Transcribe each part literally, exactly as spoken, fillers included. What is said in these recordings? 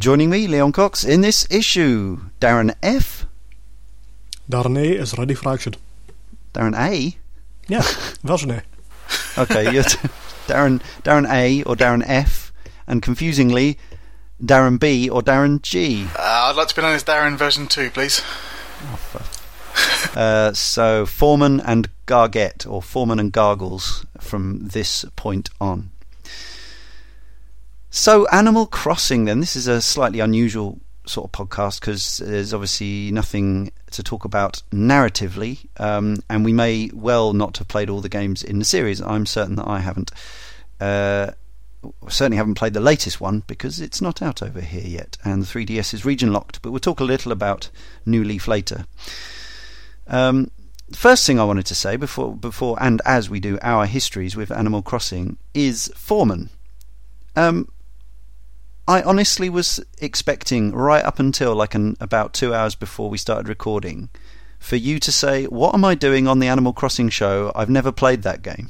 Joining me, Leon Cox, in this issue, Darren F. Darren A is ready for action. Darren A? Yeah, version A. Okay, you're t- Darren, Darren A or Darren F, and confusingly, Darren B or Darren G. Uh, I'd like to be known as Darren version two, please. Oh, fuck. uh, so, Foreman and Gargett, or Foreman and Gargles, from this point on. So, Animal Crossing, then. This is a slightly unusual sort of podcast because there's obviously nothing to talk about narratively, um, and we may well not have played all the games in the series. I'm certain that I haven't. Uh, certainly haven't played the latest one because it's not out over here yet, and the three D S is region locked, but we'll talk a little about New Leaf later. Um, the first thing I wanted to say before, before and as we do our histories with Animal Crossing is Foreman. Um, I honestly was expecting, right up until like an, about two hours before we started recording, for you to say, "What am I doing on the Animal Crossing show? I've never played that game."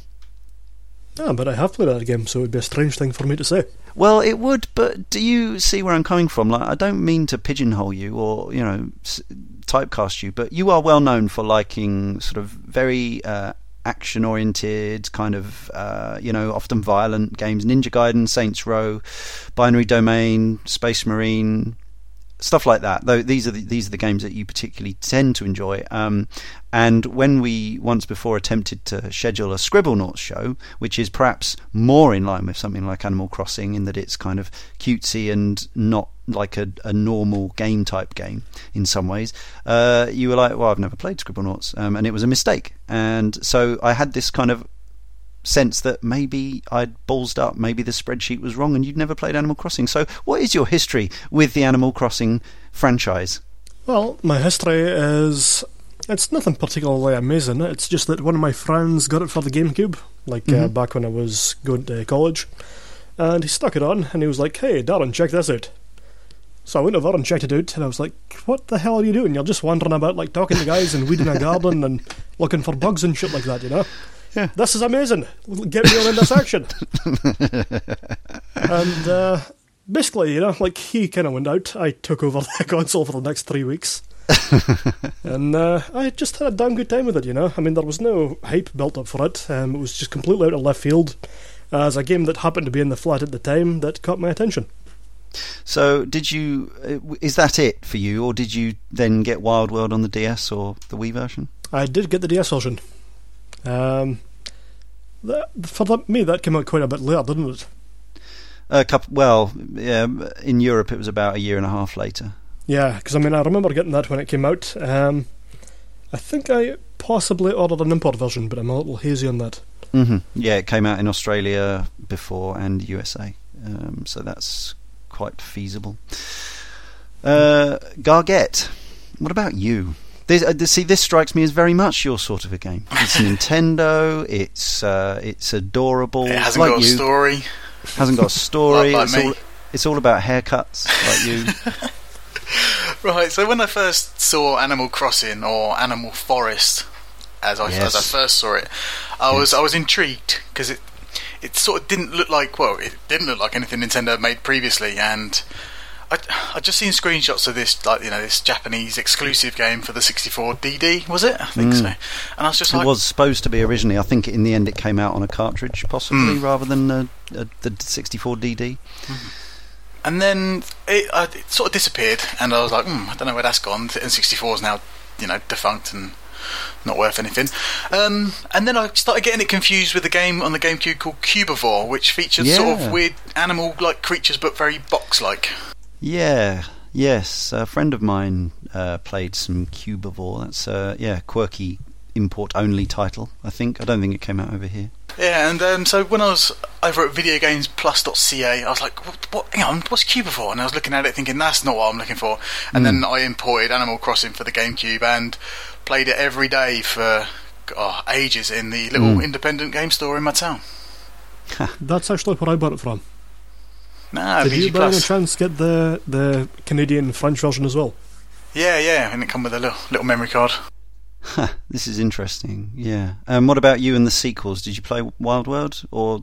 Ah, but I have played that game, so it would be a strange thing for me to say. Well, it would, but do you see where I'm coming from? Like, I don't mean to pigeonhole you or, you know, typecast you, but you are well known for liking sort of very... Uh, action-oriented, kind of, uh, you know, often violent games. Ninja Gaiden, Saints Row, Binary Domain, Space Marine, stuff like that. Though these are the, these are the games that you particularly tend to enjoy. Um, and when we once before attempted to schedule a Scribblenauts show, which is perhaps more in line with something like Animal Crossing in that it's kind of cutesy and not like a, a normal game type game in some ways, uh, you were like, well, I've never played Scribblenauts, um, and it was a mistake. And so I had this kind of sense that maybe I'd ballsed up, maybe the spreadsheet was wrong and you'd never played Animal Crossing. So what is your history with the Animal Crossing franchise? Well, my history is... it's nothing particularly amazing. It's just that one of my friends got it for the GameCube, like mm-hmm. uh, back when I was going to college, and he stuck it on and he was like, "Hey, Darren, check this out." So I went over and checked it out, and I was like, "What the hell are you doing? You're just wandering about, like, talking to guys and weeding a garden and looking for bugs and shit like that, you know? Yeah. This is amazing. Get me on in this action." And uh, basically, you know, like, he kind of went out. I took over the console for the next three weeks. And uh, I just had a damn good time with it, you know? I mean, there was no hype built up for it. Um, it was just completely out of left field as a game that happened to be in the flat at the time that caught my attention. So did you, is that it for you, or did you then get Wild World on the D S or the Wii version? I did get the D S version. Um, that, for the, me, that came out quite a bit later, didn't it? A couple, well, yeah, in Europe it was about a year and a half later. Yeah, because I mean, I remember getting that when it came out. Um, I think I possibly ordered an import version, but I'm a little hazy on that. Mm-hmm. Yeah, it came out in Australia before and U S A, um, so that's... quite feasible. Uh, Gargett, what about you? This, uh, this, see, this strikes me as very much your sort of a game. It's Nintendo. It's uh, it's adorable. It hasn't like got you. a story. Hasn't got a story. Like it's, all, it's all about haircuts, like you. Right. So when I first saw Animal Crossing or Animal Forest, as I yes. as I first saw it, I yes. was I was intrigued because it. It sort of didn't look like, well, it didn't look like anything Nintendo had made previously, and I I just seen screenshots of this, like, you know, this Japanese exclusive game for the sixty-four D D, was it? I think mm. so. And I was just it like, was supposed to be originally. I think in the end it came out on a cartridge, possibly mm. rather than a, a, the sixty-four D D. Mm. And then it, uh, it sort of disappeared, and I was like, hmm, I don't know where that's gone. N sixty-four is now, you know, defunct and not worth anything. Um, and then I started getting it confused with a game on the GameCube called Cubivore, which featured yeah. sort of weird animal-like creatures but very box-like. Yeah, yes. A friend of mine uh, played some Cubivore. That's a uh, yeah, quirky import-only title, I think. I don't think it came out over here. Yeah, and um, so when I was over at videogamesplus dot c a, I was like, what, what, hang on, what's Cubivore? And I was looking at it thinking, that's not what I'm looking for. And mm. then I imported Animal Crossing for the GameCube and played it every day for oh, ages in the little mm. independent game store in my town. That's actually where I bought it from. Nah, did B G you by any chance get the, the Canadian French version as well? Yeah, yeah, and it come with a little, little memory card. Huh, this is interesting. Yeah. Um, what about you and the sequels? Did you play Wild World? Or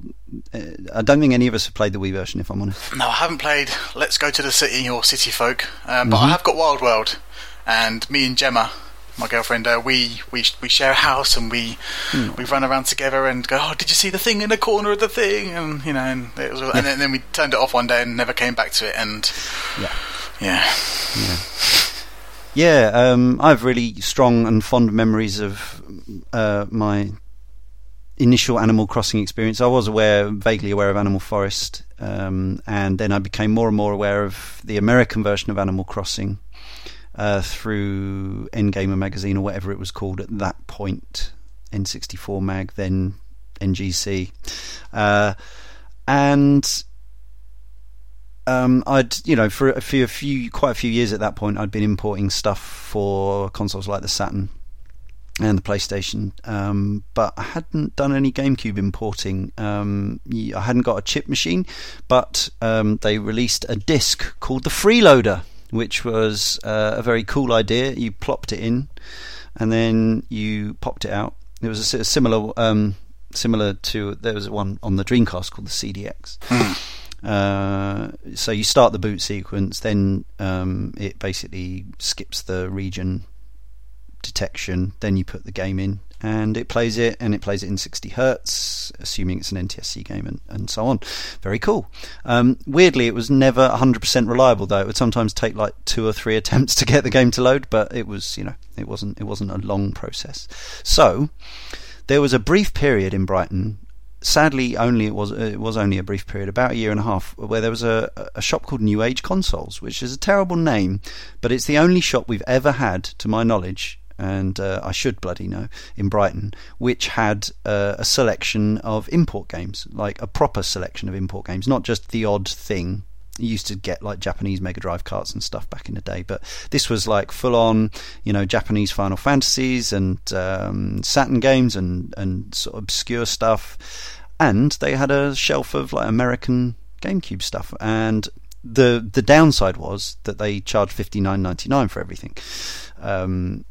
uh, I don't think any of us have played the Wii version, if I'm honest. No, I haven't played Let's Go to the City or City Folk, um, but mm-hmm. I have got Wild World, and me and Gemma, my girlfriend, uh, we, we we share a house, and we mm. we run around together and go, oh, did you see the thing in the corner of the thing? And you know, and it was, yeah. and, then, and then we turned it off one day and never came back to it. And yeah, yeah, yeah. yeah um, I have really strong and fond memories of uh, my initial Animal Crossing experience. I was aware, vaguely aware, of Animal Forest, um, and then I became more and more aware of the American version of Animal Crossing. Uh, through Endgamer magazine or whatever it was called at that point, N sixty-four mag, then N G C, uh, and um, I'd you know for a few, a few quite a few years at that point I'd been importing stuff for consoles like the Saturn and the PlayStation, um, but I hadn't done any GameCube importing. Um, I hadn't got a chip machine, but um, they released a disc called the Freeloader, which was uh, a very cool idea. You plopped it in, and then you popped it out. It was a, a similar, um, similar to there was one on the Dreamcast called the C D X. uh, so you start the boot sequence, then um, it basically skips the region detection. Then you put the game in, and it plays it, and it plays it in sixty hertz, assuming it's an N T S C game, and, and so on. Very cool. Um, weirdly, it was never one hundred percent reliable, though. It would sometimes take like two or three attempts to get the game to load, but it was, you know, it wasn't it wasn't a long process. So there was a brief period in Brighton. Sadly, only it was it was only a brief period, about a year and a half, where there was a, a shop called New Age Consoles, which is a terrible name, but it's the only shop we've ever had, to my knowledge. And uh, I should bloody know, in Brighton, which had uh, a selection of import games, like a proper selection of import games, not just the odd thing. You used to get like Japanese Mega Drive carts and stuff back in the day, but this was like full-on, you know, Japanese Final Fantasies and um, Saturn games and, and sort of obscure stuff. And they had a shelf of like American GameCube stuff, and the the downside was that they charged fifty-nine ninety-nine for everything. Um,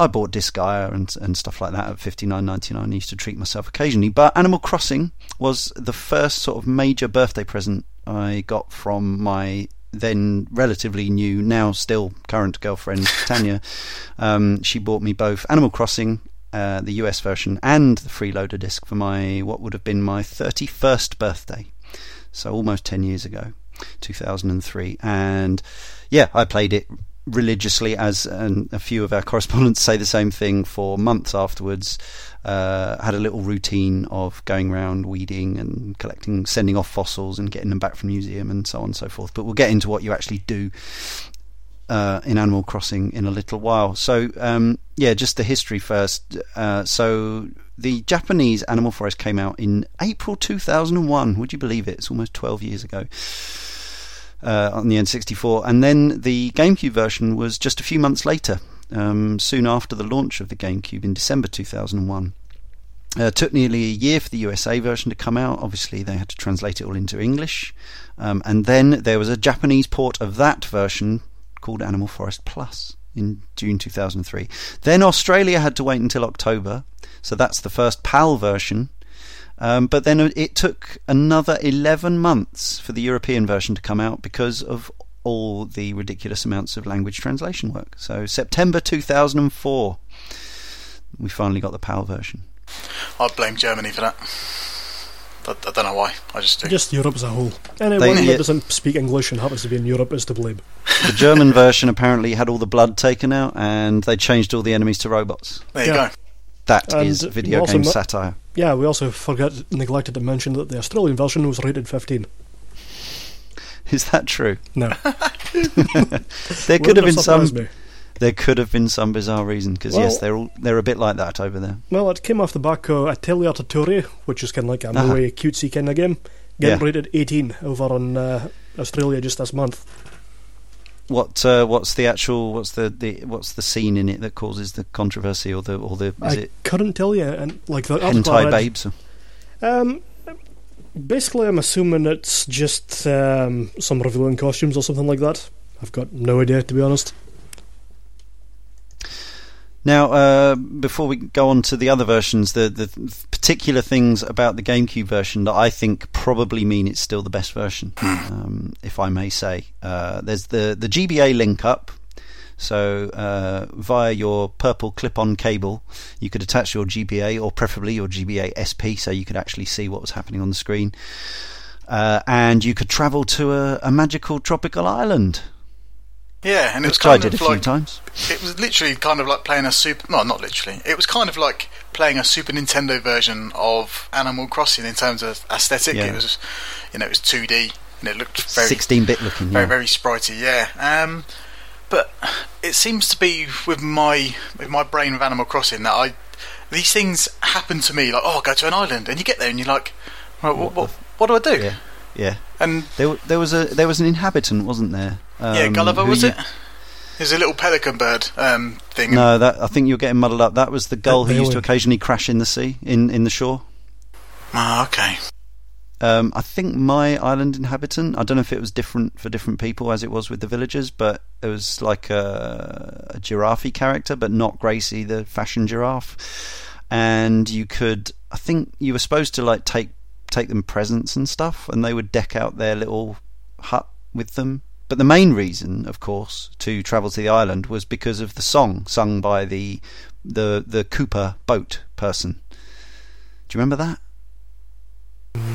I bought Disgaea and and stuff like that at fifty-nine ninety-nine. I used to treat myself occasionally. But Animal Crossing was the first sort of major birthday present I got from my then relatively new, now still current girlfriend, Tanya. Um, she bought me both Animal Crossing, uh, the U S version, and the Freeloader disc for my, what would have been my thirty-first birthday. So almost ten years ago, two thousand three. And yeah, I played it religiously, as and a few of our correspondents say the same thing, for months afterwards. Uh, had a little routine of going around weeding and collecting, sending off fossils and getting them back from the museum and so on and so forth. But we'll get into what you actually do uh, in Animal Crossing in a little while. So um, yeah, just the history first. Uh, so the Japanese Animal Forest came out in April two thousand one. Would you believe it? It's almost twelve years ago. Uh, on the N sixty-four, and then the GameCube version was just a few months later, um, soon after the launch of the GameCube in December two thousand one. Uh, it took nearly a year for the U S A version to come out. Obviously they had to translate it all into English, um, and then there was a Japanese port of that version called Animal Forest Plus in June two thousand three. Then Australia had to wait until October, so that's the first PAL version. Um, but then it took another eleven months for the European version to come out because of all the ridiculous amounts of language translation work. So September two thousand four, we finally got the PAL version. I blame Germany for that. I, I don't know why, I just do. Just Europe as a whole. Anyone they, that doesn't speak English and happens to be in Europe is to blame. The German version apparently had all the blood taken out, and they changed all the enemies to robots. There you yeah. go. That and is video game ma- satire. Yeah, we also forgot, neglected to mention that the Australian version was rated fifteen. Is that true? No. there could have been some. Me. There could have been some bizarre reason, because well, yes, they're all, they're a bit like that over there. Well, it came off the back of Atelier Tutori, which is kind of like a uh-huh. really cutesy kind of game, getting yeah. rated eighteen over on uh, Australia just this month. What uh, what's the actual what's the, the what's the scene in it that causes the controversy or the or the? Is I it couldn't tell you. And like the hentai babes. Um, basically, I'm assuming it's just um, some revealing costumes or something like that. I've got no idea, to be honest. Now, uh, before we go on to the other versions, the, the particular things about the GameCube version that I think probably mean it's still the best version, um, if I may say. Uh, there's the, the G B A link-up. So uh, via your purple clip-on cable, you could attach your G B A, or preferably your G B A S P, so you could actually see what was happening on the screen. Uh, and you could travel to a, a magical tropical island. Yeah, and it was kind I did of a few like, times. It was literally kind of like playing a super. No, not literally. It was kind of like playing a Super Nintendo version of Animal Crossing in terms of aesthetic. Yeah. It was, you know, it was two D and it looked very sixteen-bit looking, very yeah. very spritey. Yeah, um, but it seems to be with my with my brain of Animal Crossing that I these things happen to me like oh I'll go to an island and you get there and you're like well, what what, what, what do I do? Yeah. Yeah, and there, there was a there was an inhabitant, wasn't there? Um, yeah, Gulliver was you, it? There's a little pelican bird um, thing. No, that I think you're getting muddled up. That was the gull who used to occasionally crash in the sea, in, in the shore. Ah, okay. Um, I think my island inhabitant. I don't know if it was different for different people as it was with the villagers, but it was like a, a giraffe-y character, but not Gracie, the fashion giraffe. And you could, I think, you were supposed to like take. take them presents and stuff, and they would deck out their little hut with them. But the main reason, of course, to travel to the island was because of the song sung by the the the Cooper boat person. Do you remember that?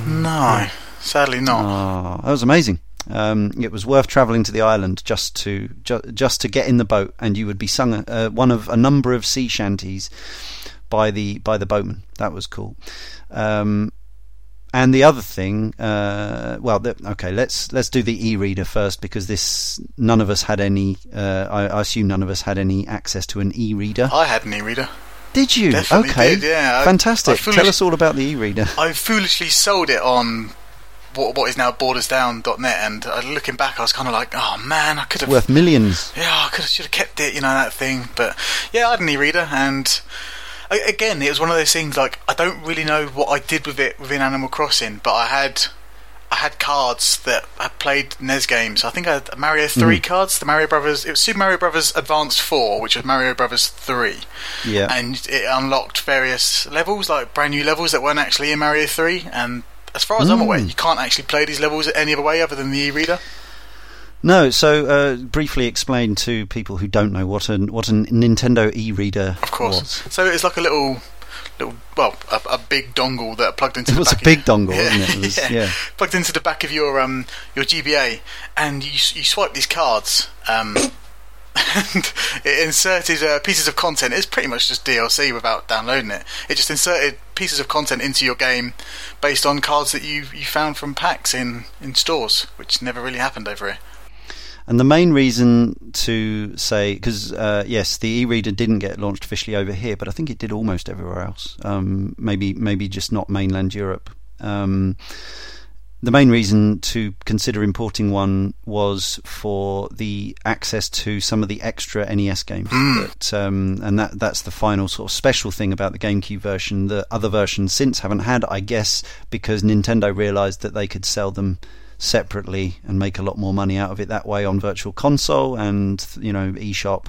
No, sadly not. Oh, that was amazing. Um, it was worth travelling to the island just to ju- just to get in the boat, and you would be sung uh, one of a number of sea shanties by the by the boatman. That was cool. Um, And the other thing, uh, well, the, okay, let's let's do the e-reader first, because this none of us had any. Uh, I, I assume none of us had any access to an e-reader. I had an e-reader. Did you? Definitely okay, did, yeah. Fantastic. I, I foolish, Tell us all about the e-reader. I foolishly sold it on what, what is now borders down dot net, and uh, looking back, I was kind of like, oh man, I could have worth millions. Yeah, I could have should have kept it, you know, that thing. But yeah, I had an e-reader and. Again, it was one of those things like I don't really know what I did with it within Animal Crossing, but I had I had cards that I played N E S games. I think I had Mario three mm. cards, the Mario Brothers. It was Super Mario Brothers Advance four, which was Mario Brothers three. Yeah, and it unlocked various levels, like brand new levels that weren't actually in Mario three. And as far as mm. I'm aware, you can't actually play these levels any other way other than the e-reader. No, so uh, briefly explain to people who don't know what an what a Nintendo e-reader. Of course. Was. So it's like a little, little well, a, a big dongle that plugged into. It the was back a big of, dongle, yeah, wasn't it? It was, yeah. yeah, plugged into the back of your um your G B A, and you you swipe these cards, um, and it inserted uh, pieces of content. It's pretty much just D L C without downloading it. It just inserted pieces of content into your game based on cards that you you found from packs in in stores, which never really happened over here. And the main reason to say, because uh, yes, the e-reader didn't get launched officially over here, but I think it did almost everywhere else. Um, maybe, maybe just not mainland Europe. Um, the main reason to consider importing one was for the access to some of the extra N E S games, that, um, and that that's the final sort of special thing about the GameCube version. The other versions since haven't had, I guess, because Nintendo realised that they could sell them separately and make a lot more money out of it that way on Virtual Console and, you know, eShop,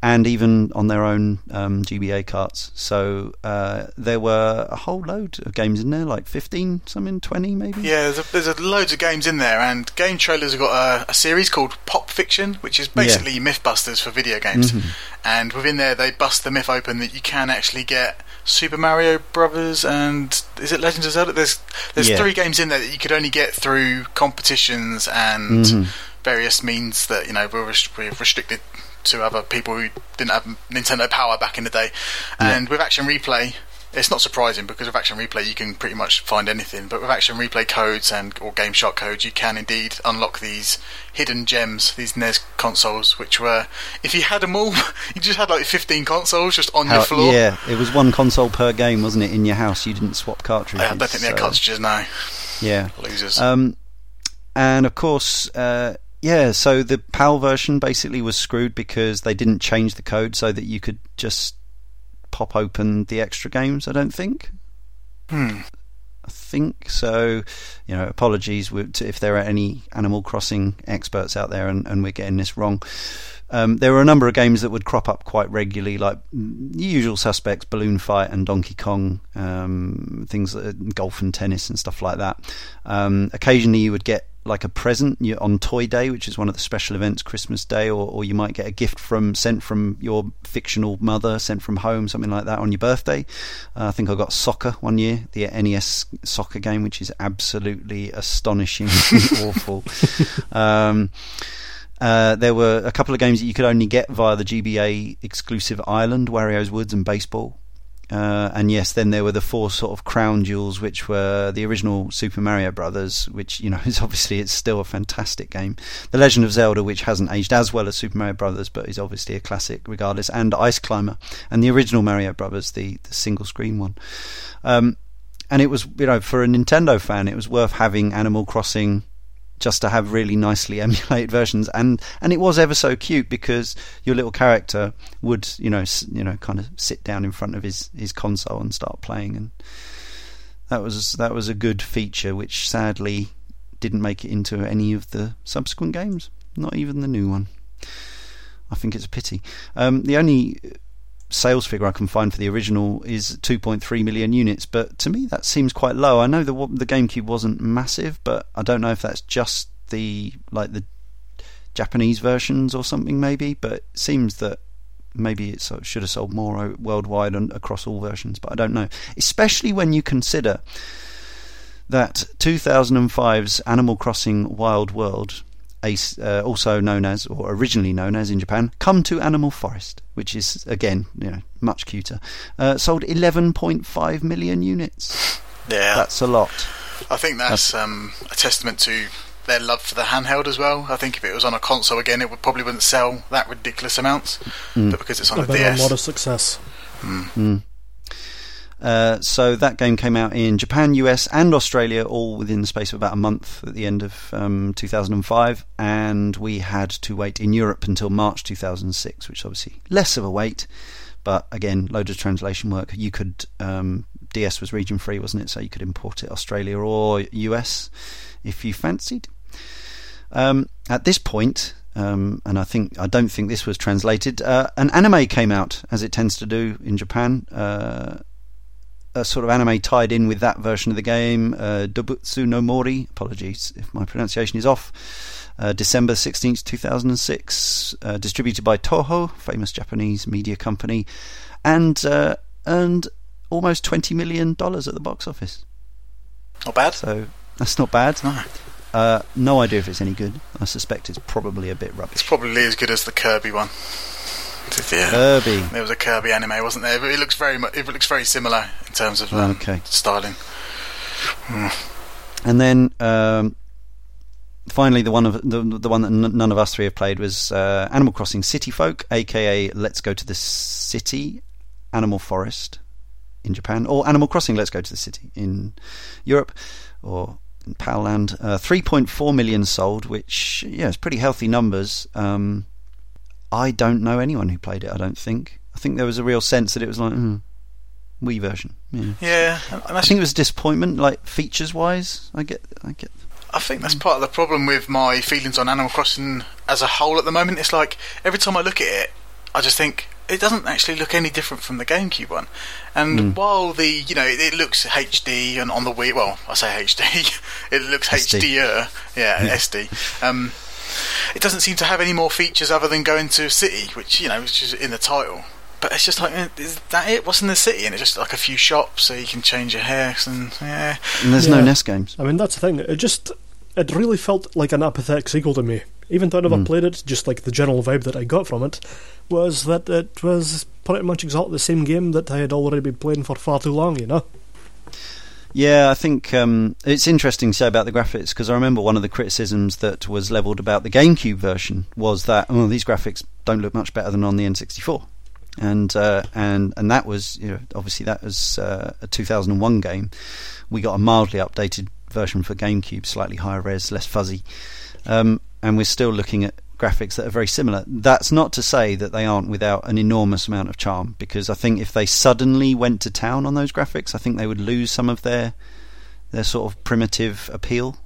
and even on their own um, G B A carts. So uh, there were a whole load of games in there, like fifteen, something, twenty maybe. Yeah, there's, a, there's a loads of games in there, and Game Trailers have got a, a series called Pop Fiction, which is basically yeah. Mythbusters for video games. Mm-hmm. And within there, they bust the myth open that you can actually get Super Mario Brothers and is it Legend of Zelda? There's there's yeah. three games in there that you could only get through competitions and mm-hmm. various means that, you know, were restricted to other people who didn't have Nintendo Power back in the day. And yeah. with Action Replay, it's not surprising because with Action Replay you can pretty much find anything. But with Action Replay codes and or Game Shark codes, you can indeed unlock these hidden gems, these N E S consoles, which were, if you had them all, you just had like fifteen consoles just on How, your floor. Yeah, it was one console per game, wasn't it? In your house, you didn't swap cartridges. I don't think they had so. cartridges now. Yeah, losers. Um, and of course. Uh, Yeah, so the PAL version basically was screwed because they didn't change the code so that you could just pop open the extra games, I don't think. Hmm. I think so. You know, apologies if there are any Animal Crossing experts out there and, and we're getting this wrong. Um, there were a number of games that would crop up quite regularly, like usual suspects, Balloon Fight and Donkey Kong, um, things like golf and tennis and stuff like that. Um, occasionally you would get like a present on Toy Day, which is one of the special events, Christmas Day, or, or you might get a gift from sent from your fictional mother, sent from home, something like that, on your birthday. Uh, I think I got soccer one year, the N E S soccer game, which is absolutely astonishing and awful. Um, uh, there were a couple of games that you could only get via the G B A exclusive island, Wario's Woods and Baseball. Uh, and yes, then there were the four sort of crown jewels, which were the original Super Mario Brothers, which, you know, is obviously, it's still a fantastic game. The Legend of Zelda, which hasn't aged as well as Super Mario Brothers, but is obviously a classic regardless. And Ice Climber, and the original Mario Brothers, the, the single screen one. Um, and it was, you know, for a Nintendo fan, it was worth having Animal Crossing just to have really nicely emulated versions, and and it was ever so cute because your little character would, you know, you know, kind of sit down in front of his, his console and start playing, and that was that was a good feature which sadly didn't make it into any of the subsequent games, not even the new one. I think it's a pity. Um, the only sales figure I can find for the original is two point three million units, but to me that seems quite low. I know the the GameCube wasn't massive, but I don't know if that's just the like the Japanese versions or something maybe, but it seems that maybe it should have sold more worldwide and across all versions, but I don't know, especially when you consider that two thousand five's Animal Crossing Wild World, A, uh, also known as, or originally known as in Japan, Come to Animal Forest, which is, again, you know, much cuter, uh, sold eleven point five million units. Yeah. That's a lot. I think that's, that's um, a testament to their love for the handheld as well. I think if it was on a console again, it would, probably wouldn't sell that ridiculous amounts, mm. but because it's on a D S. A lot of success. Mm. Mm. Uh, so that game came out in Japan, U S and Australia, all within the space of about a month at the end of um, two thousand five, and we had to wait in Europe until March two thousand six, which is obviously less of a wait, but again, loads of translation work. You could, um, D S was region free, wasn't it, so you could import it Australia or U S if you fancied. Um, at this point, Um, and I think I don't think this was translated, uh, an anime came out, as it tends to do in Japan, uh a sort of anime tied in with that version of the game, uh, Dobutsu no Mori, apologies if my pronunciation is off, uh, December sixteenth, two thousand six, uh, distributed by Toho, famous Japanese media company, and uh, earned almost twenty million dollars at the box office. Not bad. So that's not bad. No. Uh, no idea if it's any good. I suspect it's probably a bit rubbish. It's probably as good as the Kirby one. Yeah. Kirby. There was a Kirby anime, wasn't there? But it looks very, it looks very similar in terms of um, okay. styling. Mm. And then um, finally, the one of the, the one that n- none of us three have played was uh, Animal Crossing City Folk, aka Let's Go to the City, Animal Forest in Japan, or Animal Crossing Let's Go to the City in Europe, or in P A L land. Uh, three point four million sold, which yeah, it's pretty healthy numbers. Um, I don't know anyone who played it, I don't think. I think there was a real sense that it was like, hmm, Wii version. Yeah. yeah I think it was a disappointment, like, features-wise. I get... I get. I think that's part of the problem with my feelings on Animal Crossing as a whole at the moment. It's like, every time I look at it, I just think, it doesn't actually look any different from the GameCube one. And mm. while the, you know, it, it looks H D and on the Wii... Well, I say H D. It looks H D-er. Yeah, yeah. S D. Um... It doesn't seem to have any more features other than going to a city, which, you know, which is in the title. But it's just like, is that it? What's in the city? And it's just like a few shops so you can change your hair. And, yeah. and there's yeah. no N E S games. I mean, that's the thing. It just, it really felt like an apathetic sequel to me. Even though I never mm. played it, just like the general vibe that I got from it was that it was pretty much exactly the same game that I had already been playing for far too long, you know? Yeah, I think um, it's interesting to say about the graphics, because I remember one of the criticisms that was levelled about the GameCube version was that, oh, these graphics don't look much better than on the N sixty-four. And uh, and and that was, you know, obviously that was uh, a two thousand one game. We got a mildly updated version for GameCube, slightly higher res, less fuzzy. Um, and we're still looking at graphics that are very similar. That's not to say that they aren't without an enormous amount of charm, because I think if they suddenly went to town on those graphics, I think they would lose some of their their sort of primitive appeal.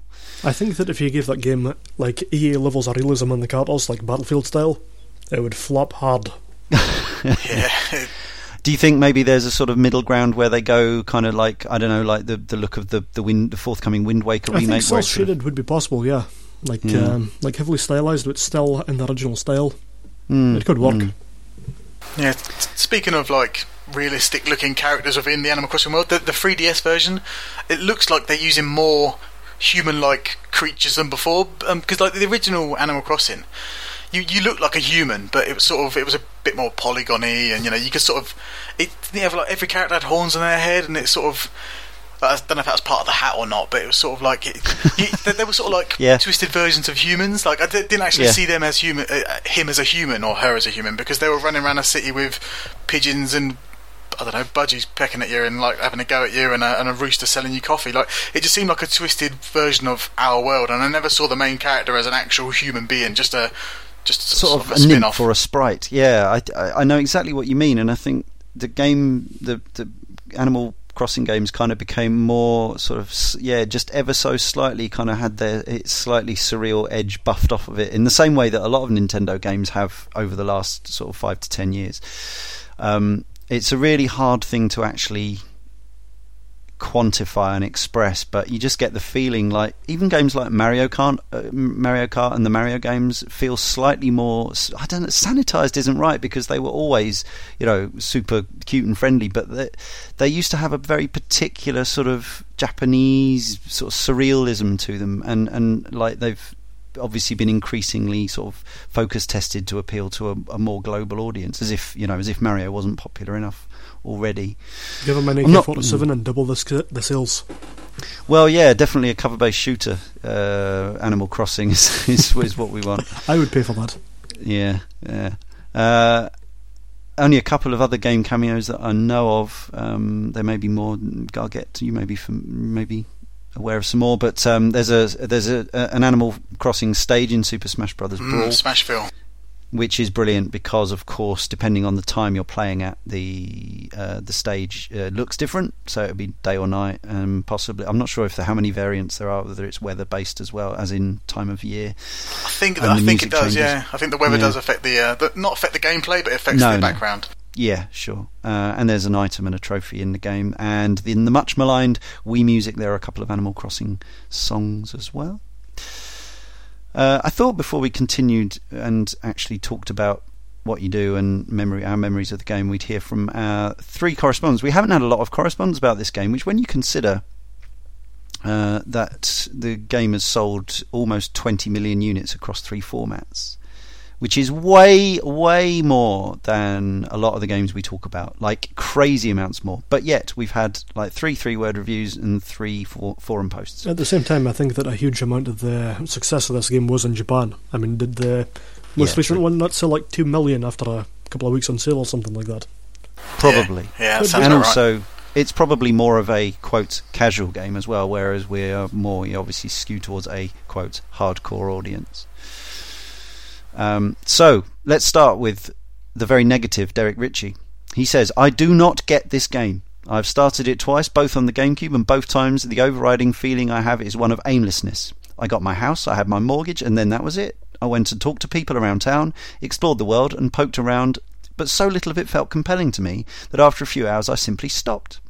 I think that if you give that game like E A levels of realism in the cartels, like Battlefield style, it would flop hard. Yeah. Do you think maybe there's a sort of middle ground where they go kind of like, I don't know, like the, the look of the the, wind, the forthcoming Wind Waker remake? I think cel shaded would be possible, yeah. Like yeah. Um, like heavily stylised, but still in the original style. Mm. It could work. Mm. Yeah. T- speaking of like realistic looking characters within the Animal Crossing world, the, the three D S version, it looks like they're using more human-like creatures than before, because um, like the original Animal Crossing, You, you look like a human, but it was sort of it was a bit more polygony, and you know you could sort of it. You know, like every character had horns on their head, and it sort of I don't know if that was part of the hat or not, but it was sort of like it, you, they, they were sort of like yeah. twisted versions of humans. Like I d- didn't actually yeah. see them as human, uh, him as a human or her as a human, because they were running around a city with pigeons and, I don't know, budgies pecking at you and like having a go at you, and a, and a rooster selling you coffee. Like it just seemed like a twisted version of our world, and I never saw the main character as an actual human being, just a Just sort, sort of, of a, a nymph or a sprite. Yeah, I, I, I know exactly what you mean, and I think the game, the, the Animal Crossing games kind of became more sort of, yeah, just ever so slightly kind of had their its slightly surreal edge buffed off of it, in the same way that a lot of Nintendo games have over the last sort of five to ten years. Um, it's a really hard thing to actually quantify and express, but you just get the feeling like even games like Mario Kart, uh, Mario Kart and the Mario games feel slightly more, I don't know, sanitized isn't right, because they were always, you know, super cute and friendly, but they, they used to have a very particular sort of Japanese sort of surrealism to them, and, and like they've obviously been increasingly sort of focus tested to appeal to a, a more global audience, as if, you know, as if Mario wasn't popular enough already. Give them an A K forty-seven and double the, the sales. Well, yeah, definitely a cover-based shooter. Uh, Animal Crossing is, is, is what we want. I would pay for that. Yeah, yeah. Uh, only a couple of other game cameos that I know of. Um, there may be more. Gargett, you may be from, maybe aware of some more, but um, there's a there's a, a, an Animal Crossing stage in Super Smash Brothers mm, Brawl. Smashville. Which is brilliant because, of course, depending on the time you're playing at, the uh, the stage uh, looks different. So it'll be day or night, um, possibly. I'm not sure if the, how many variants there are, whether it's weather based as well as in time of year. I think that, I think it does. Changes. Yeah, I think the weather yeah. does affect the, uh, the not affect the gameplay, but it affects no, the no. background. Yeah, sure. Uh, and there's an item and a trophy in the game, and in the much maligned Wii music, there are a couple of Animal Crossing songs as well. Uh, I thought before we continued and actually talked about what you do and memory, our memories of the game, we'd hear from our three correspondents. We haven't had a lot of correspondence about this game, which when you consider uh, that the game has sold almost twenty million units across three formats, which is way, way more than a lot of the games we talk about, like crazy amounts more. But yet we've had like three three-word reviews and three for- forum posts. At the same time, I think that a huge amount of the success of this game was in Japan. I mean, did the most yeah, recent one not sell like two million after a couple of weeks on sale or something like that? Probably. Yeah, yeah, that and also, right. It's probably more of a, quote, casual game as well, whereas we're more, you know, obviously skewed towards a, quote, hardcore audience. Um, so, let's start with the very negative, Derek Ritchie. He says, I do not get this game. I've started it twice, both on the GameCube, and both times the overriding feeling I have is one of aimlessness. I got my house, I had my mortgage, and then that was it. I went and talked to people around town, explored the world, and poked around, but so little of it felt compelling to me that after a few hours I simply stopped.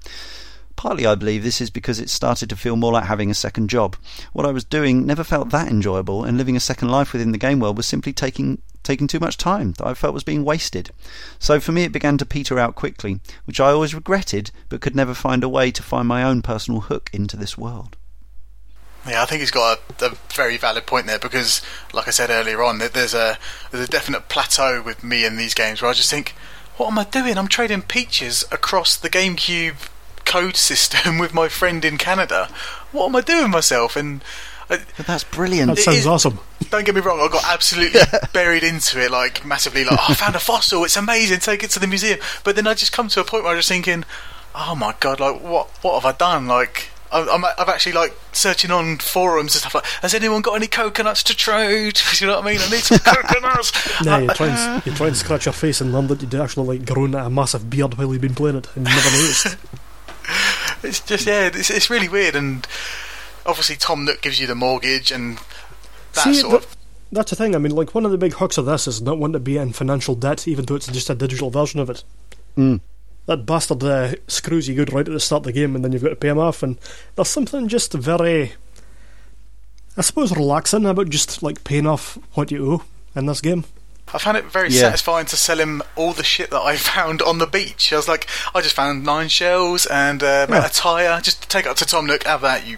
Partly, I believe, this is because it started to feel more like having a second job. What I was doing never felt that enjoyable, and living a second life within the game world was simply taking taking too much time that I felt was being wasted. So for me, it began to peter out quickly, which I always regretted, but could never find a way to find my own personal hook into this world. Yeah, I think he's got a, a very valid point there, because, like I said earlier on, there's a there's a definite plateau with me in these games where I just think, what am I doing? I'm trading peaches across the GameCube code system with my friend in Canada. What am I doing myself? And I, but that's brilliant. That sounds is, awesome. Don't get me wrong, I got absolutely buried into it, like massively, like, oh, I found a fossil, it's amazing, take it to the museum. But then I just come to a point where I'm just thinking, oh my god, like what what have I done? Like I'm, I'm, I'm actually like searching on forums and stuff like, has anyone got any coconuts to trade? You know what I mean? I need some coconuts. No, you're trying, to, you're trying to scratch your face and learn that you'd actually like grown a massive beard while you've been playing it and you never noticed. It's just, yeah, it's, it's really weird. And obviously Tom Nook gives you the mortgage and that See, sort that, of... That's the thing. I mean, like, one of the big hooks of this is not wanting to be in financial debt, even though it's just a digital version of it. Mm. That bastard uh, screws you good right at the start of the game, and then you've got to pay him off, and there's something just very... I suppose relaxing about just like paying off what you owe in this game. I found it very yeah. satisfying to sell him all the shit that I found on the beach. I was like, I just found nine shells and uh, yeah. a tyre. Just take it up to Tom Nook, have that, you,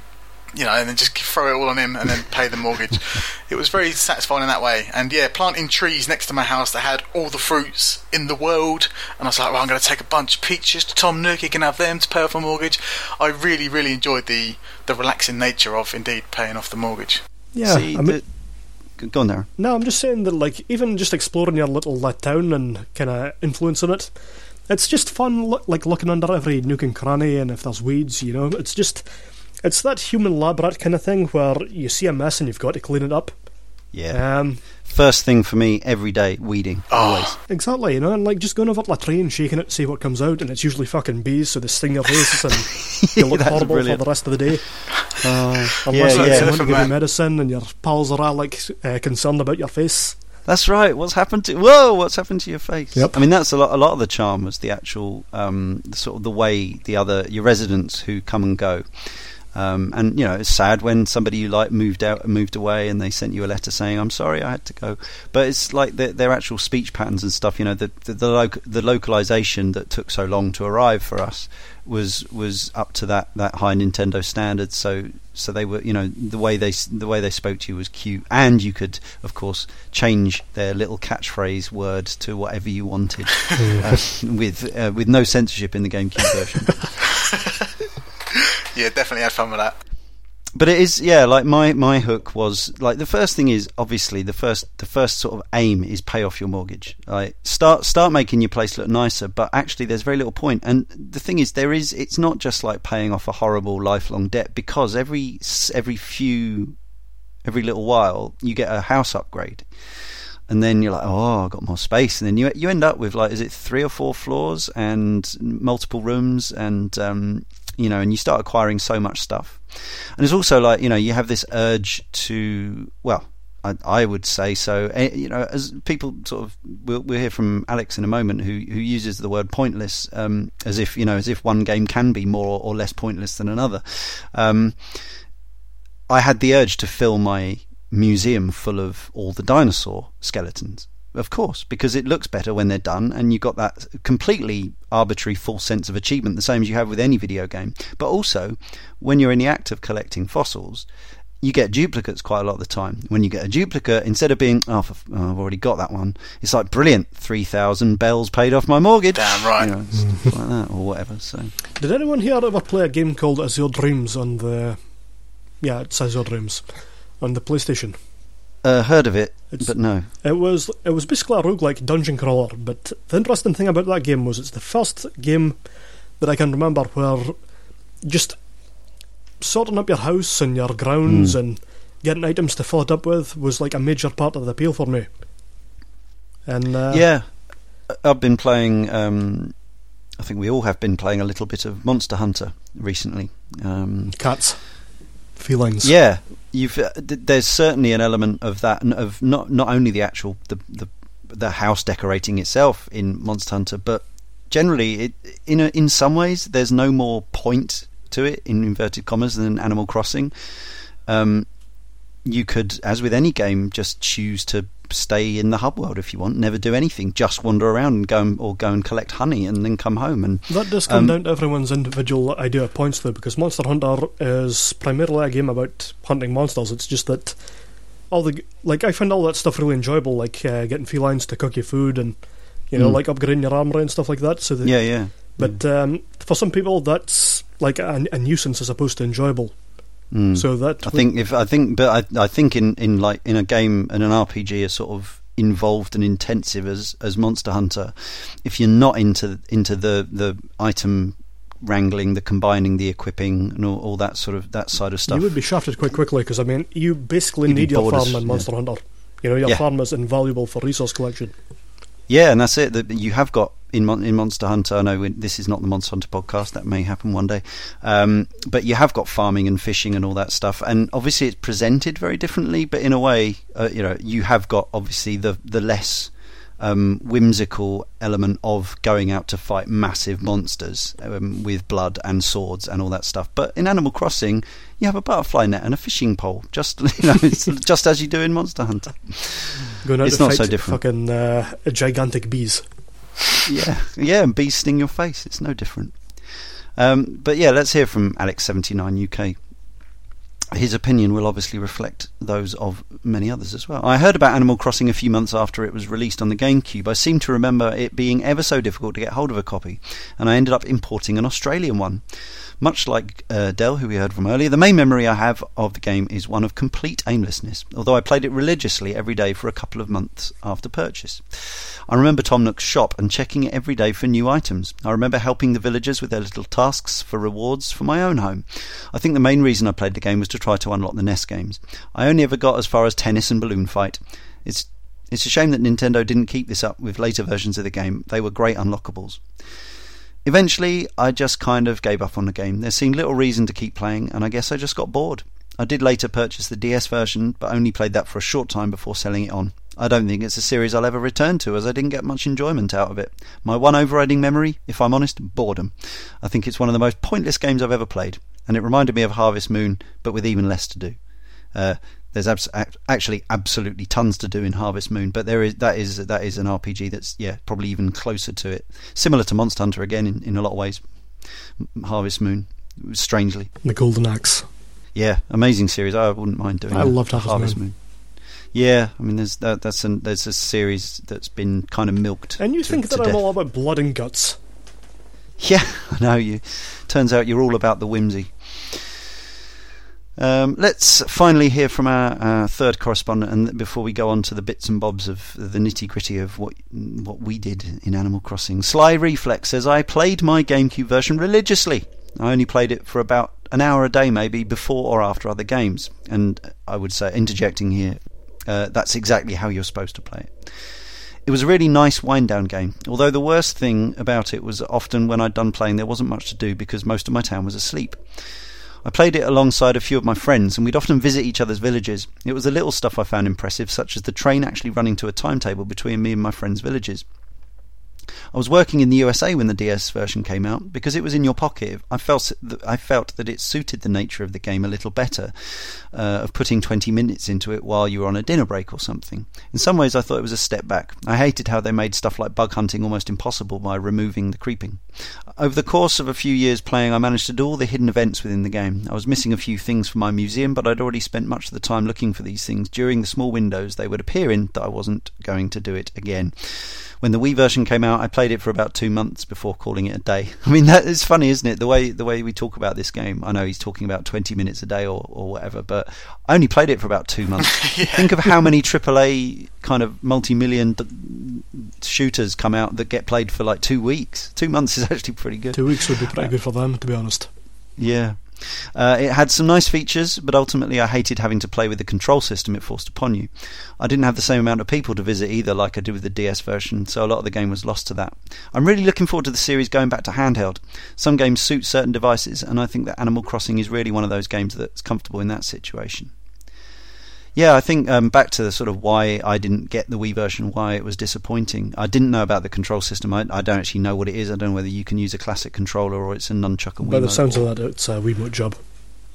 you know, and then just throw it all on him and then pay the mortgage. It was very satisfying in that way. And yeah, planting trees next to my house that had all the fruits in the world. And I was like, well, I'm going to take a bunch of peaches to Tom Nook. He can have them to pay off my mortgage. I really, really enjoyed the, the relaxing nature of, indeed, paying off the mortgage. Yeah, See, I mean... Go on there. No, I'm just saying that, like, even just exploring your little uh, town and kind of influencing it, it's just fun, lo- like, looking under every nook and cranny, and if there's weeds, you know, it's just, it's that human lab rat kind of thing where you see a mess and you've got to clean it up. Yeah. Um, First thing for me, every day, weeding. Always. Oh. Exactly, you know, and, like, just going over the tree and shaking it, see what comes out, and it's usually fucking bees, so they sting your face, and you look horrible brilliant. for the rest of the day. Uh, unless yeah, yeah. someone gives you medicine and your pals are all like uh, concerned about your face. That's right. What's happened to whoa? What's happened to your face? Yep. I mean, that's a lot. A lot of the charm was the actual um, sort of the way the other your residents who come and go. Um, and you know, it's sad when somebody you like moved out and moved away, and they sent you a letter saying, "I'm sorry, I had to go." But it's like the, their actual speech patterns and stuff. You know, the the the, lo- the localization that took so long to arrive for us was was up to that, that high Nintendo standard. So so they were, you know, the way they the way they spoke to you was cute, and you could, of course, change their little catchphrase word to whatever you wanted, uh, with uh, with no censorship in the GameCube version. Yeah, definitely had fun with that. But it is, yeah, like my, my hook was, like, the first thing is, obviously, the first the first sort of aim is pay off your mortgage. Like, start start making your place look nicer, but actually there's very little point. And the thing is, there is, it's not just like paying off a horrible lifelong debt, because every every few, every little while, you get a house upgrade. And then you're like, oh, I've got more space. And then you you end up with, like, is it three or four floors and multiple rooms and... um you know, and you start acquiring so much stuff. And it's also like, you know, you have this urge to, well, I, I would say so, you know, as people sort of, we'll, we'll hear from Alex in a moment, who who uses the word pointless, um, as if, you know, as if one game can be more or less pointless than another. Um, I had the urge to fill my museum full of all the dinosaur skeletons. Of course, because it looks better when they're done, and you got that completely arbitrary false sense of achievement, the same as you have with any video game. But also, when you're in the act of collecting fossils, you get duplicates quite a lot of the time. When you get a duplicate, instead of being, oh, oh I've already got that one, it's like, brilliant, three thousand bells paid off my mortgage. Damn right. You know, stuff like that, or whatever. So, did anyone here ever play a game called Azure Dreams on the... Yeah, it's Azure Dreams. On the PlayStation. Uh, heard of it, it's, but no. It was it was basically a roguelike dungeon crawler, but the interesting thing about that game was it's the first game that I can remember where just sorting up your house and your grounds mm. and getting items to fill it up with was like a major part of the appeal for me. And uh, yeah, I've been playing... Um, I think we all have been playing a little bit of Monster Hunter recently. Um, Cats. Feelings. Yeah, you've uh, th- there's certainly an element of that, and of not not only the actual the, the the house decorating itself in Monster Hunter, but generally it in a, in some ways there's no more point to it in inverted commas than Animal Crossing. Um, you could, as with any game, just choose to stay in the hub world if you want, never do anything, just wander around and go and, or go and collect honey and then come home. And that does come um, down to everyone's individual idea of points though, because Monster Hunter is primarily a game about hunting monsters. It's just that all the like I find all that stuff really enjoyable, like uh, getting felines to cook you food and you know mm. like upgrading your armor and stuff like that. So that, yeah, yeah. But yeah. Um, for some people that's like a, a nuisance as opposed to enjoyable. Mm. So that I think if I think, but I I think in, in like in a game and an R P G are sort of involved and intensive as, as Monster Hunter. If you're not into into the, the item wrangling, the combining, the equipping, and all, all that sort of that side of stuff, you would be shafted quite quickly because I mean you basically You'd need your farm in Monster yeah. Hunter. You know your yeah. farm is invaluable for resource collection. Yeah, and that's it. You have got in Mon- in Monster Hunter, I know this is not the Monster Hunter podcast, that may happen one day, um, but you have got farming and fishing and all that stuff, and obviously it's presented very differently, but in a way, uh, you know, you have got obviously the, the less um, whimsical element of going out to fight massive monsters um, with blood and swords and all that stuff. But in Animal Crossing, you have a butterfly net and a fishing pole, just you know, it's just as you do in Monster Hunter. Going out it's to not fight so different. Fucking uh, gigantic bees. yeah, yeah, and bees sting your face. It's no different. Um, but yeah, let's hear from Alex seventy-nine U K. His opinion will obviously reflect those of many others as well. I heard about Animal Crossing a few months after it was released on the GameCube. I seem to remember it being ever so difficult to get hold of a copy, and I ended up importing an Australian one. Much like uh, Dell, who we heard from earlier, the main memory I have of the game is one of complete aimlessness, although I played it religiously every day for a couple of months after purchase. I remember Tom Nook's shop and checking it every day for new items. I remember helping the villagers with their little tasks for rewards for my own home. I think the main reason I played the game was to try to unlock the N E S games. I only ever got as far as Tennis and Balloon Fight. It's, it's a shame that Nintendo didn't keep this up with later versions of the game. They were great unlockables. Eventually, I just kind of gave up on the game. There seemed little reason to keep playing, and I guess I just got bored. I did later purchase the D S version, but only played that for a short time before selling it on. I don't think it's a series I'll ever return to, as I didn't get much enjoyment out of it. My one overriding memory, if I'm honest, boredom. I think it's one of the most pointless games I've ever played, and it reminded me of Harvest Moon, but with even less to do. Uh, there's abs- actually absolutely tons to do in Harvest Moon, but there is that is that is an R P G that's yeah probably even closer to it, similar to Monster Hunter again in, in a lot of ways. Harvest Moon, strangely, the Golden Axe, yeah, amazing series. I wouldn't mind doing. I that. loved Harvest, Harvest Moon. Moon. Yeah, I mean there's that, that's an, there's a series that's been kind of milked. And you to, think that I'm death. all about blood and guts? Yeah, I know you. Turns out you're all about the whimsy. Um, let's finally hear from our, our third correspondent, and before we go on to the bits and bobs of the nitty-gritty of what what we did in Animal Crossing. Sly Reflex says, I played my GameCube version religiously. I only played it for about an hour a day, maybe, before or after other games. And I would say, interjecting here, uh, that's exactly how you're supposed to play it. It was a really nice wind-down game, although the worst thing about it was often when I'd done playing there wasn't much to do because most of my town was asleep. I played it alongside a few of my friends, and we'd often visit each other's villages. It was the little stuff I found impressive, such as the train actually running to a timetable between me and my friends' villages. I was working in the U S A when the D S version came out. Because it was in your pocket, I felt that, I felt that it suited the nature of the game a little better, uh, of putting twenty minutes into it while you were on a dinner break or something. In some ways, I thought it was a step back. I hated how they made stuff like bug hunting almost impossible by removing the creeping. Over the course of a few years playing, I managed to do all the hidden events within the game. I was missing a few things for my museum, but I'd already spent much of the time looking for these things during the small windows they would appear in that I wasn't going to do it again. When the Wii version came out, I played it for about two months before calling it a day. I mean, that is funny, isn't it? The way the way we talk about this game. I know he's talking about twenty minutes a day or, or whatever, but I only played it for about two months. yeah. Think of how many triple A kind of multi-million d- shooters come out that get played for like two weeks. Two months is actually pretty good. Two weeks would be pretty good for them, to be honest. Yeah. Uh, it had some nice features, but ultimately I hated having to play with the control system it forced upon you. I didn't have the same amount of people to visit either like I did with the D S version, so a lot of the game was lost to that. I'm really looking forward to the series going back to handheld. Some games suit certain devices, and I think that Animal Crossing is really one of those games that's comfortable in that situation. Yeah, I think um, back to the sort of why I didn't get the Wii version, why it was disappointing. I didn't know about the control system. I, I don't actually know what it is. I don't know whether you can use a classic controller or it's a nunchuck and Wiimote. By the sounds of that, it's a Wiimote job.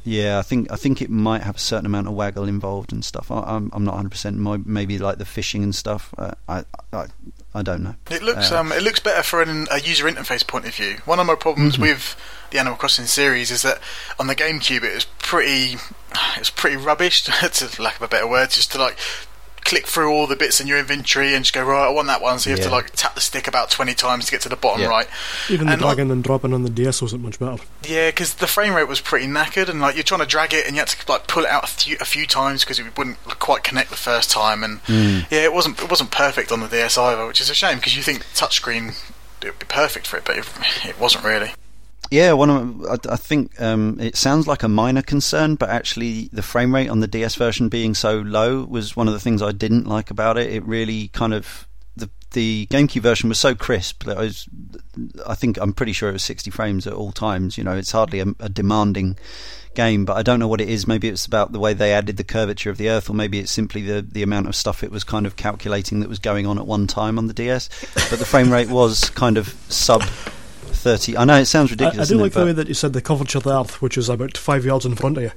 Yeah, I think I think it might have a certain amount of waggle involved and stuff. I, I'm I'm not one hundred percent. Maybe like the fishing and stuff. Uh, I, I I don't know. It looks uh, um it looks better for an, a user interface point of view. One of my problems mm-hmm. with the Animal Crossing series is that on the GameCube it was pretty. It's pretty rubbish, to lack of a better word, just to like click through all the bits in your inventory and just go, right, I want that one, so you yeah. have to like tap the stick about twenty times to get to the bottom yeah. right. Even and the dragging like, and dropping on the D S wasn't much better. Yeah, because the frame rate was pretty knackered, and like you're trying to drag it and you had to like pull it out a few, a few times because it wouldn't quite connect the first time, and mm. yeah, it wasn't it wasn't perfect on the D S either, which is a shame because you think touchscreen it would be perfect for it, but it, it wasn't really. Yeah, one of I think um, it sounds like a minor concern, but actually the frame rate on the D S version being so low was one of the things I didn't like about it. It really kind of the the GameCube version was so crisp that I was, I think I'm pretty sure it was sixty frames at all times. You know, it's hardly a, a demanding game, but I don't know what it is. Maybe it's about the way they added the curvature of the earth, or maybe it's simply the, the amount of stuff it was kind of calculating that was going on at one time on the D S. But the frame rate was kind of sub thirty. I know it sounds ridiculous. I, I do like it, the way that you said the curvature of the earth, which is about five yards in front of you.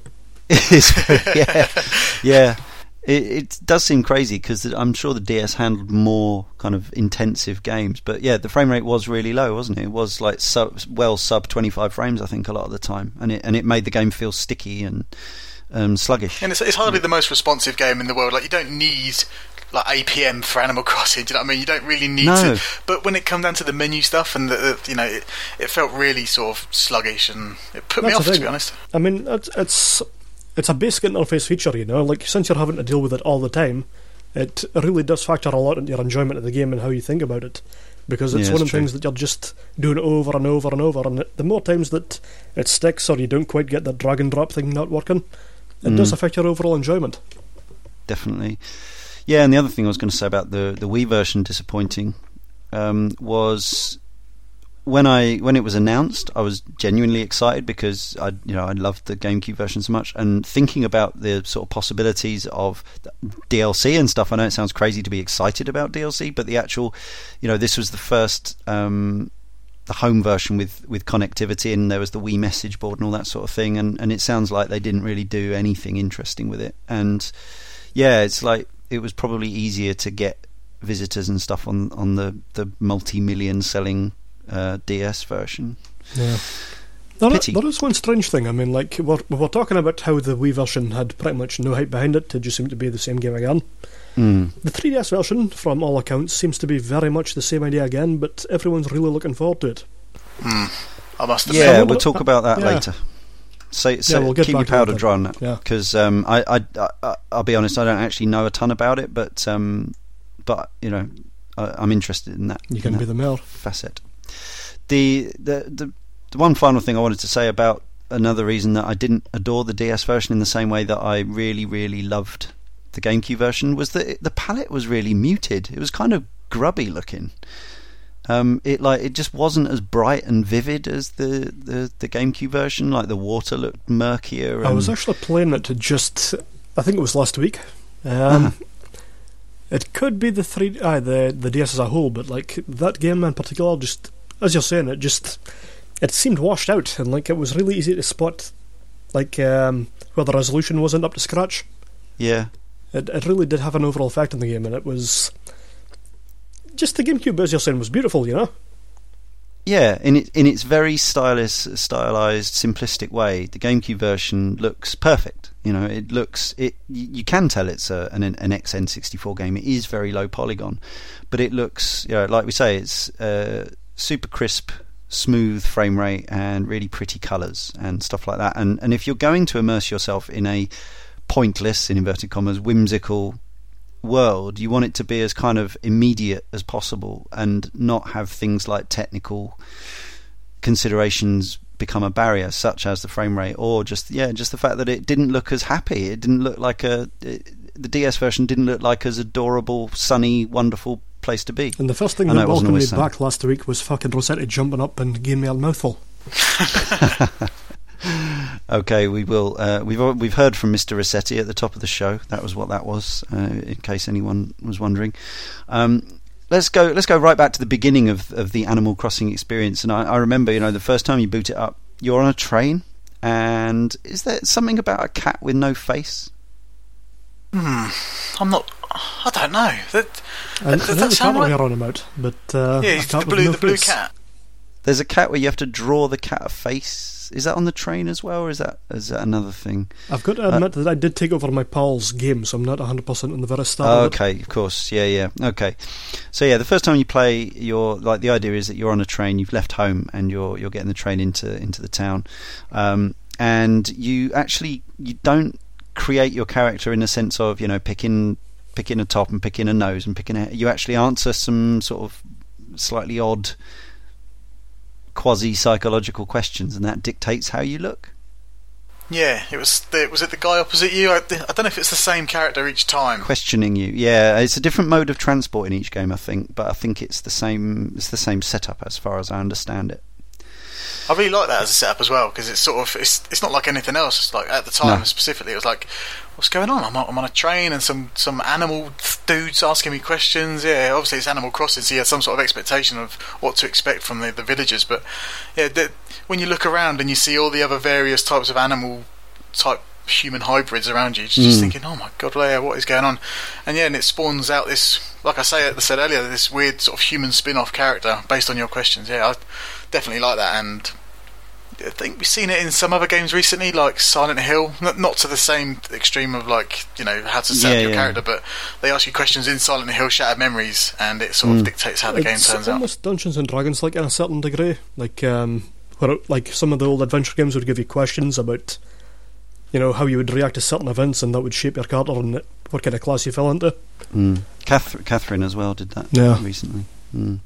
yeah, yeah. It, it does seem crazy because I'm sure the D S handled more kind of intensive games, but yeah, the frame rate was really low, wasn't it? It was like sub, well sub twenty-five frames, I think, a lot of the time, and it and it made the game feel sticky and um, sluggish. And it's, it's hardly the most responsive game in the world. Like, you don't need like A P M for Animal Crossing. Do you know what I mean? You don't really need no. to. But when it comes down to the menu stuff, and the, the, you know, it, it felt really sort of sluggish, and it put That's me off, to be honest. I mean, it's. it's... It's a basic interface feature, you know, like, since you're having to deal with it all the time, it really does factor a lot into your enjoyment of the game and how you think about it, because it's yeah, one of the things that you're just doing over and over and over, and the more times that it sticks or you don't quite get that drag and drop thing not working, it mm. does affect your overall enjoyment. Definitely. Yeah, and the other thing I was going to say about the, the Wii version disappointing um, was... When I when it was announced, I was genuinely excited because I you know I loved the GameCube version so much, and thinking about the sort of possibilities of D L C and stuff. I know it sounds crazy to be excited about D L C, but the actual, you know, this was the first um, the home version with, with connectivity, and there was the Wii message board and all that sort of thing, and, and it sounds like they didn't really do anything interesting with it. And yeah, it's like it was probably easier to get visitors and stuff on on the the multi-million selling Uh, D S version. Yeah. There, Pity. There is one strange thing. I mean, like, we're, we're talking about how the Wii version had pretty much no hype behind it. It just seemed to be the same game again. Mm. The three D S version, from all accounts, seems to be very much the same idea again, but everyone's really looking forward to it. Mm. I must admit. Yeah, we'll talk about that yeah. later. So, so yeah, we'll keep your powder dry on that, because yeah. um, I, I, I, I'll be honest, I don't actually know a ton about it, but, um, but you know, I, I'm interested in that. You can that be the mayor. Facet. The, the the the one final thing I wanted to say about another reason that I didn't adore the D S version in the same way that I really, really loved the GameCube version was that it, the palette was really muted. It was kind of grubby looking. Um, it like it just wasn't as bright and vivid as the, the, the GameCube version. Like, the water looked murkier. And I was actually playing it to just... I think it was last week. Um, uh-huh. It could be the three uh, the the D S as a whole, but like that game in particular just... As you're saying, it just it seemed washed out, and like it was really easy to spot, like um, where the resolution wasn't up to scratch. Yeah, it it really did have an overall effect on the game, and it was just the GameCube, as you're saying, was beautiful, you know. Yeah, in it in its very stylish, stylized, simplistic way, the GameCube version looks perfect. You know, it looks it. You can tell it's a, an an X N sixty-four game. It is very low polygon, but it looks, you know, like we say, it's. Uh, super crisp, smooth frame rate and really pretty colours and stuff like that. And and if you're going to immerse yourself in a pointless, in inverted commas, whimsical world, you want it to be as kind of immediate as possible and not have things like technical considerations become a barrier, such as the frame rate or just, yeah, just the fact that it didn't look as happy. It didn't look like a... It, the D S version didn't look like as adorable, sunny, wonderful place to be. And the first thing that welcomed me back last week was fucking Rossetti jumping up and giving me a mouthful. Okay, we will. Uh, we've we've heard from Mister Rossetti at the top of the show. That was what that was. Uh, in case anyone was wondering, um, let's go. Let's go right back to the beginning of, of the Animal Crossing experience. And I, I remember, you know, the first time you boot it up, you're on a train, and is there something about a cat with no face? Hmm. I'm not. I don't know. That, I, does I that sound right? On about, but uh, yeah, the blue, no the blue cat. There's a cat where you have to draw the cat a face. Is that on the train as well, or is that is that another thing? I've got to admit uh, that I did take over my pal's game, so I'm not one hundred percent on the very start. Oh, okay, of, of course. Yeah, yeah. Okay. So yeah, the first time you play, you're like the idea is that you're on a train. You've left home and you're you're getting the train into into the town, um, and you actually you don't. create your character in a sense of, you know, picking picking a top and picking a nose and picking a, you actually answer some sort of slightly odd quasi-psychological questions, and that dictates how you look. Yeah, it was the, was it the guy opposite you? I, I don't know if it's the same character each time. Questioning you. Yeah, it's a different mode of transport in each game, I think, but I think it's the same it's the same setup as far as I understand it. I really like that as a setup as well, because it's sort of it's it's not like anything else. It's like at the time no. specifically, it was like, what's going on? I'm on, I'm on a train and some, some animal dudes asking me questions. Yeah, obviously it's Animal Crossing, so you had some sort of expectation of what to expect from the, the villagers. But yeah, the, when you look around and you see all the other various types of animal type human hybrids around you, you're just mm. thinking, oh my god, what is going on? And yeah, and it spawns out this, like I say, I said earlier, this weird sort of human spin-off character based on your questions. Yeah, I definitely like that, and I think we've seen it in some other games recently, like Silent Hill. Not to the same extreme of, like, you know, how to set yeah, up your yeah. character, but they ask you questions in Silent Hill Shattered Memories, and it sort mm. of dictates how the it's game turns out. It's almost Dungeons and Dragons, like, in a certain degree. Like, um, where, like, some of the old adventure games would give you questions about, you know, how you would react to certain events, and that would shape your character and what kind of class you fell into. Mm. Catherine, Catherine as well did that yeah. recently. Mm.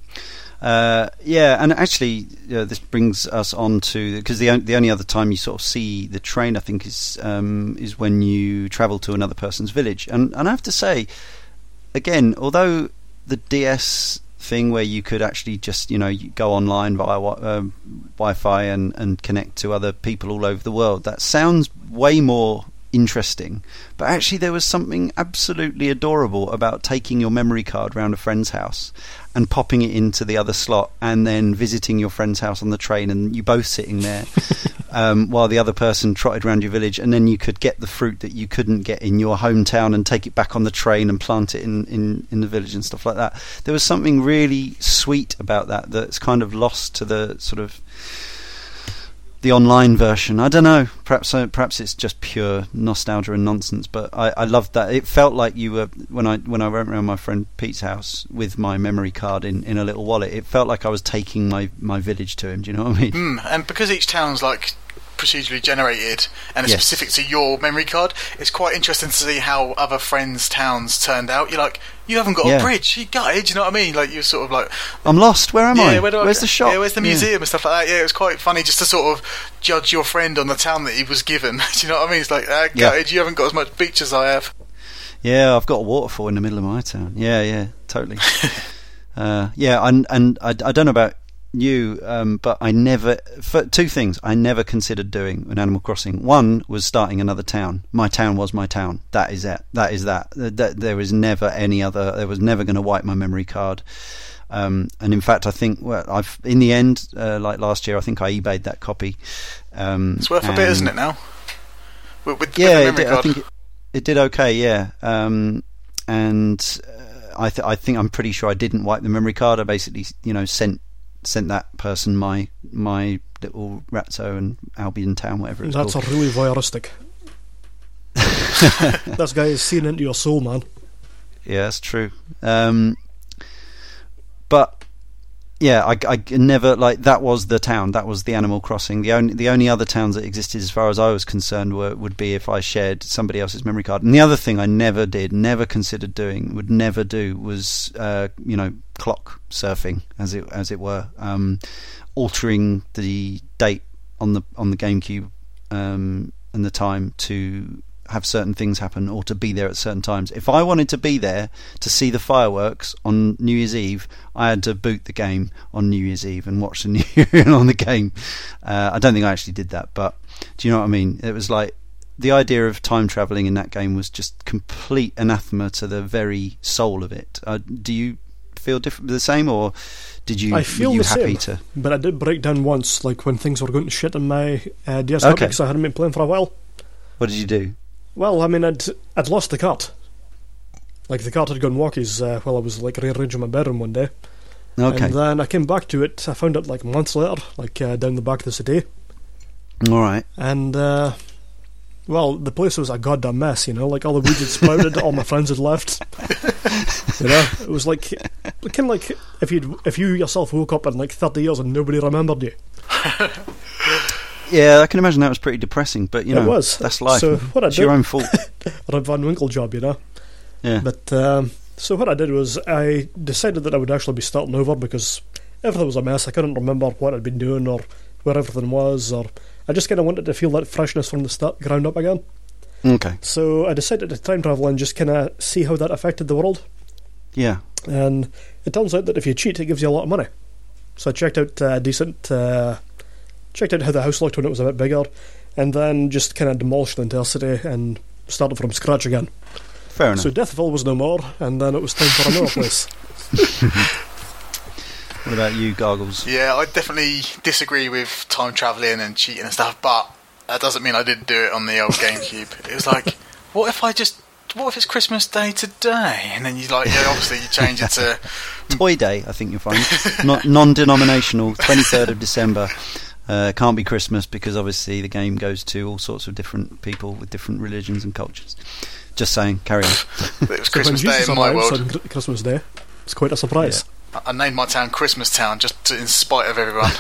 Uh, yeah, and actually, you know, this brings us on to, because the the only other time you sort of see the train, I think, is um, is when you travel to another person's village. And and I have to say, again, although the D S thing where you could actually just, you know, you go online via um, Wi-Fi and and connect to other people all over the world, that sounds way more interesting, but actually there was something absolutely adorable about taking your memory card round a friend's house and popping it into the other slot and then visiting your friend's house on the train, and you both sitting there um, while the other person trotted around your village, and then you could get the fruit that you couldn't get in your hometown and take it back on the train and plant it in, in, in the village and stuff like that. There was something really sweet about that that's kind of lost to the sort of the online version. I don't know, perhaps perhaps it's just pure nostalgia and nonsense, but I, I loved that. It felt like you were, when I when I went around my friend Pete's house with my memory card in, in a little wallet, it felt like I was taking my, my village to him, do you know what I mean? Mm, and because each town's like procedurally generated and it's yes. specific to your memory card, it's quite interesting to see how other friends' towns turned out. You're like, you haven't got yeah. a bridge, you gutted, you know what I mean? Like, you're sort of like, I'm lost, where am yeah, I? Where where's I, the shop? Yeah, where's the museum yeah. and stuff like that? Yeah, it was quite funny just to sort of judge your friend on the town that he was given. Do you know what I mean? It's like, uh, gutted, yeah. you haven't got as much beach as I have. Yeah, I've got a waterfall in the middle of my town. Yeah, yeah, totally. uh, yeah, and, and I, I don't know about you, um, but I never, for two things I never considered doing in Animal Crossing. One was starting another town. My town was my town. That is it. That is that. that there was never any other, there was never going to wipe my memory card. Um, and in fact, I think, well, I've in the end, uh, like last year, I think I eBayed that copy. Um, it's worth a bit, isn't it, now? With, with, yeah, with the memory it did, card. I think it, it did okay, yeah. Um, and uh, I, th- I think, I'm pretty sure I didn't wipe the memory card. I basically, you know, sent sent that person my my little Ratso and Albion town, whatever it's that's called. That's a really voyeuristic. That guy is seeing into your soul, man. Yeah, that's true. Um, but yeah, I, I never, like, that was the town, that was the Animal Crossing. The only the only other towns that existed, as far as I was concerned, were would be if I shared somebody else's memory card. And the other thing I never did, never considered doing, would never do, was uh, you know, clock surfing, as it as it were, um, altering the date on the on the GameCube um, and the time to have certain things happen or to be there at certain times. If I wanted to be there to see the fireworks on New Year's Eve, I had to boot the game on New Year's Eve and watch the New Year on the game. Uh, I don't think I actually did that, but do you know what I mean? It was like, the idea of time travelling in that game was just complete anathema to the very soul of it. Uh, do you feel different, the same, or did you? I feel were you the happy same, to? But I did break down once, like when things were going to shit in my uh, D S okay. because I hadn't been playing for a while. What did you do? Well, I mean, I'd I'd lost the cart. Like, the cart had gone walkies uh, while I was like rearranging my bedroom one day. Okay. And then I came back to it. I found it like months later, like uh, down the back of the city. All right. And uh, well, the place was a goddamn mess, you know. Like, all the weeds had sprouted, all my friends had left. You know, it was like kind of like if you if you yourself woke up in like thirty years and nobody remembered you. Yeah, I can imagine that was pretty depressing, but you know, it was. That's life. So what I it's did, your own fault. I had Van Winkle job, you know. Yeah. But um, so what I did was I decided that I would actually be starting over because everything was a mess. I couldn't remember what I'd been doing or where everything was, or I just kind of wanted to feel that freshness from the start, ground up again. Okay. So I decided to time travel and just kind of see how that affected the world. Yeah. And it turns out that if you cheat, it gives you a lot of money. So I checked out uh, decent, uh, checked out how the house looked when it was a bit bigger, and then just kind of demolished the entire city and started from scratch again. Fair enough. So Deathville was no more, and then it was time for another place. What about you, Gargles? Yeah, I definitely disagree with time travelling and cheating and stuff, but that doesn't mean I didn't do it on the old GameCube. It was like, what if I just... what if it's Christmas Day today? And then you like, yeah, obviously you change it to... Toy Day, I think you'll find. Not non-denominational, twenty-third of December. Uh, can't be Christmas because obviously the game goes to all sorts of different people with different religions and cultures. Just saying, carry on. It was so Christmas Day in my world. On Christmas Day. It's quite a surprise. Yeah. I-, I named my town Christmas Town just to, in spite of everyone.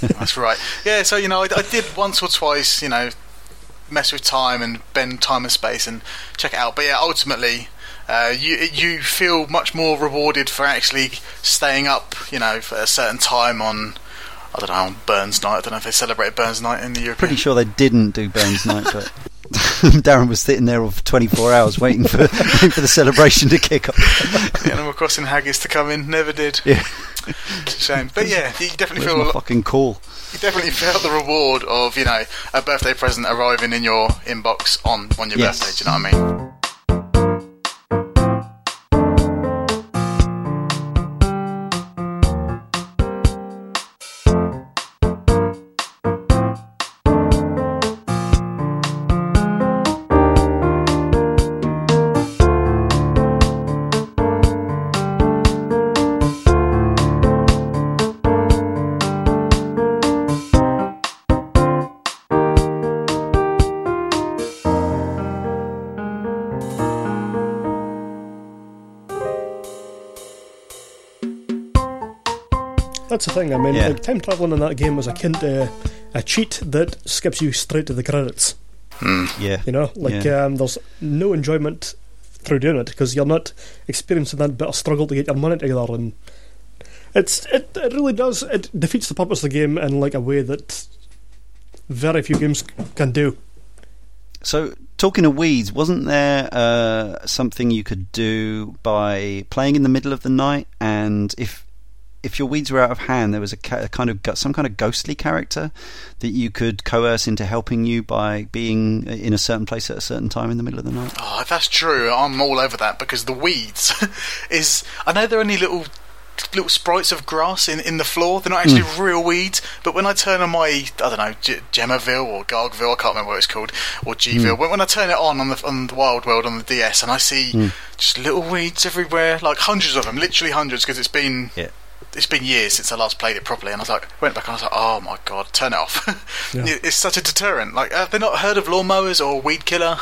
That's right. Yeah, so, you know, I, I did once or twice, you know, mess with time and bend time and space and check it out. But yeah, ultimately, uh, you you feel much more rewarded for actually staying up, you know, for a certain time on, I don't know, on Burns Night. I don't know if they celebrate Burns Night in the European... Pretty sure they didn't do Burns Night, but Darren was sitting there for twenty-four hours waiting for waiting for the celebration to kick off. The Animal Crossing haggis to come in, never did. Yeah. It's a shame. But yeah, you definitely Where's feel my fucking cool. You definitely felt the reward of, you know, a birthday present arriving in your inbox on, on your yes. birthday, do you know what I mean? That's the thing, I mean, yeah. like, time travelling in that game was akin to a cheat that skips you straight to the credits. Mm. Yeah. You know, like, yeah. um, there's no enjoyment through doing it, because you're not experiencing that bit of struggle to get your money together, and it's it, it really does, it defeats the purpose of the game in, like, a way that very few games can do. So, talking of weeds, wasn't there uh, something you could do by playing in the middle of the night, and if If your weeds were out of hand, there was a, ca- a kind of some kind of ghostly character that you could coerce into helping you by being in a certain place at a certain time in the middle of the night. Oh, if that's true, I'm all over that, because the weeds is... I know there are only little little sprites of grass in, in the floor. They're not actually mm. real weeds, but when I turn on my, I don't know, G- Gemaville or Gargville, I can't remember what it's called, or Gville, mm. when, when I turn it on on the, on the Wild World on the D S, and I see mm. just little weeds everywhere, like hundreds of them, literally hundreds, because it's been... Yeah. It's been years since I last played it properly, and I was like, went back and I was like, oh my god, turn it off. Yeah. It's such a deterrent. Like, have they not heard of lawnmowers or weed killer?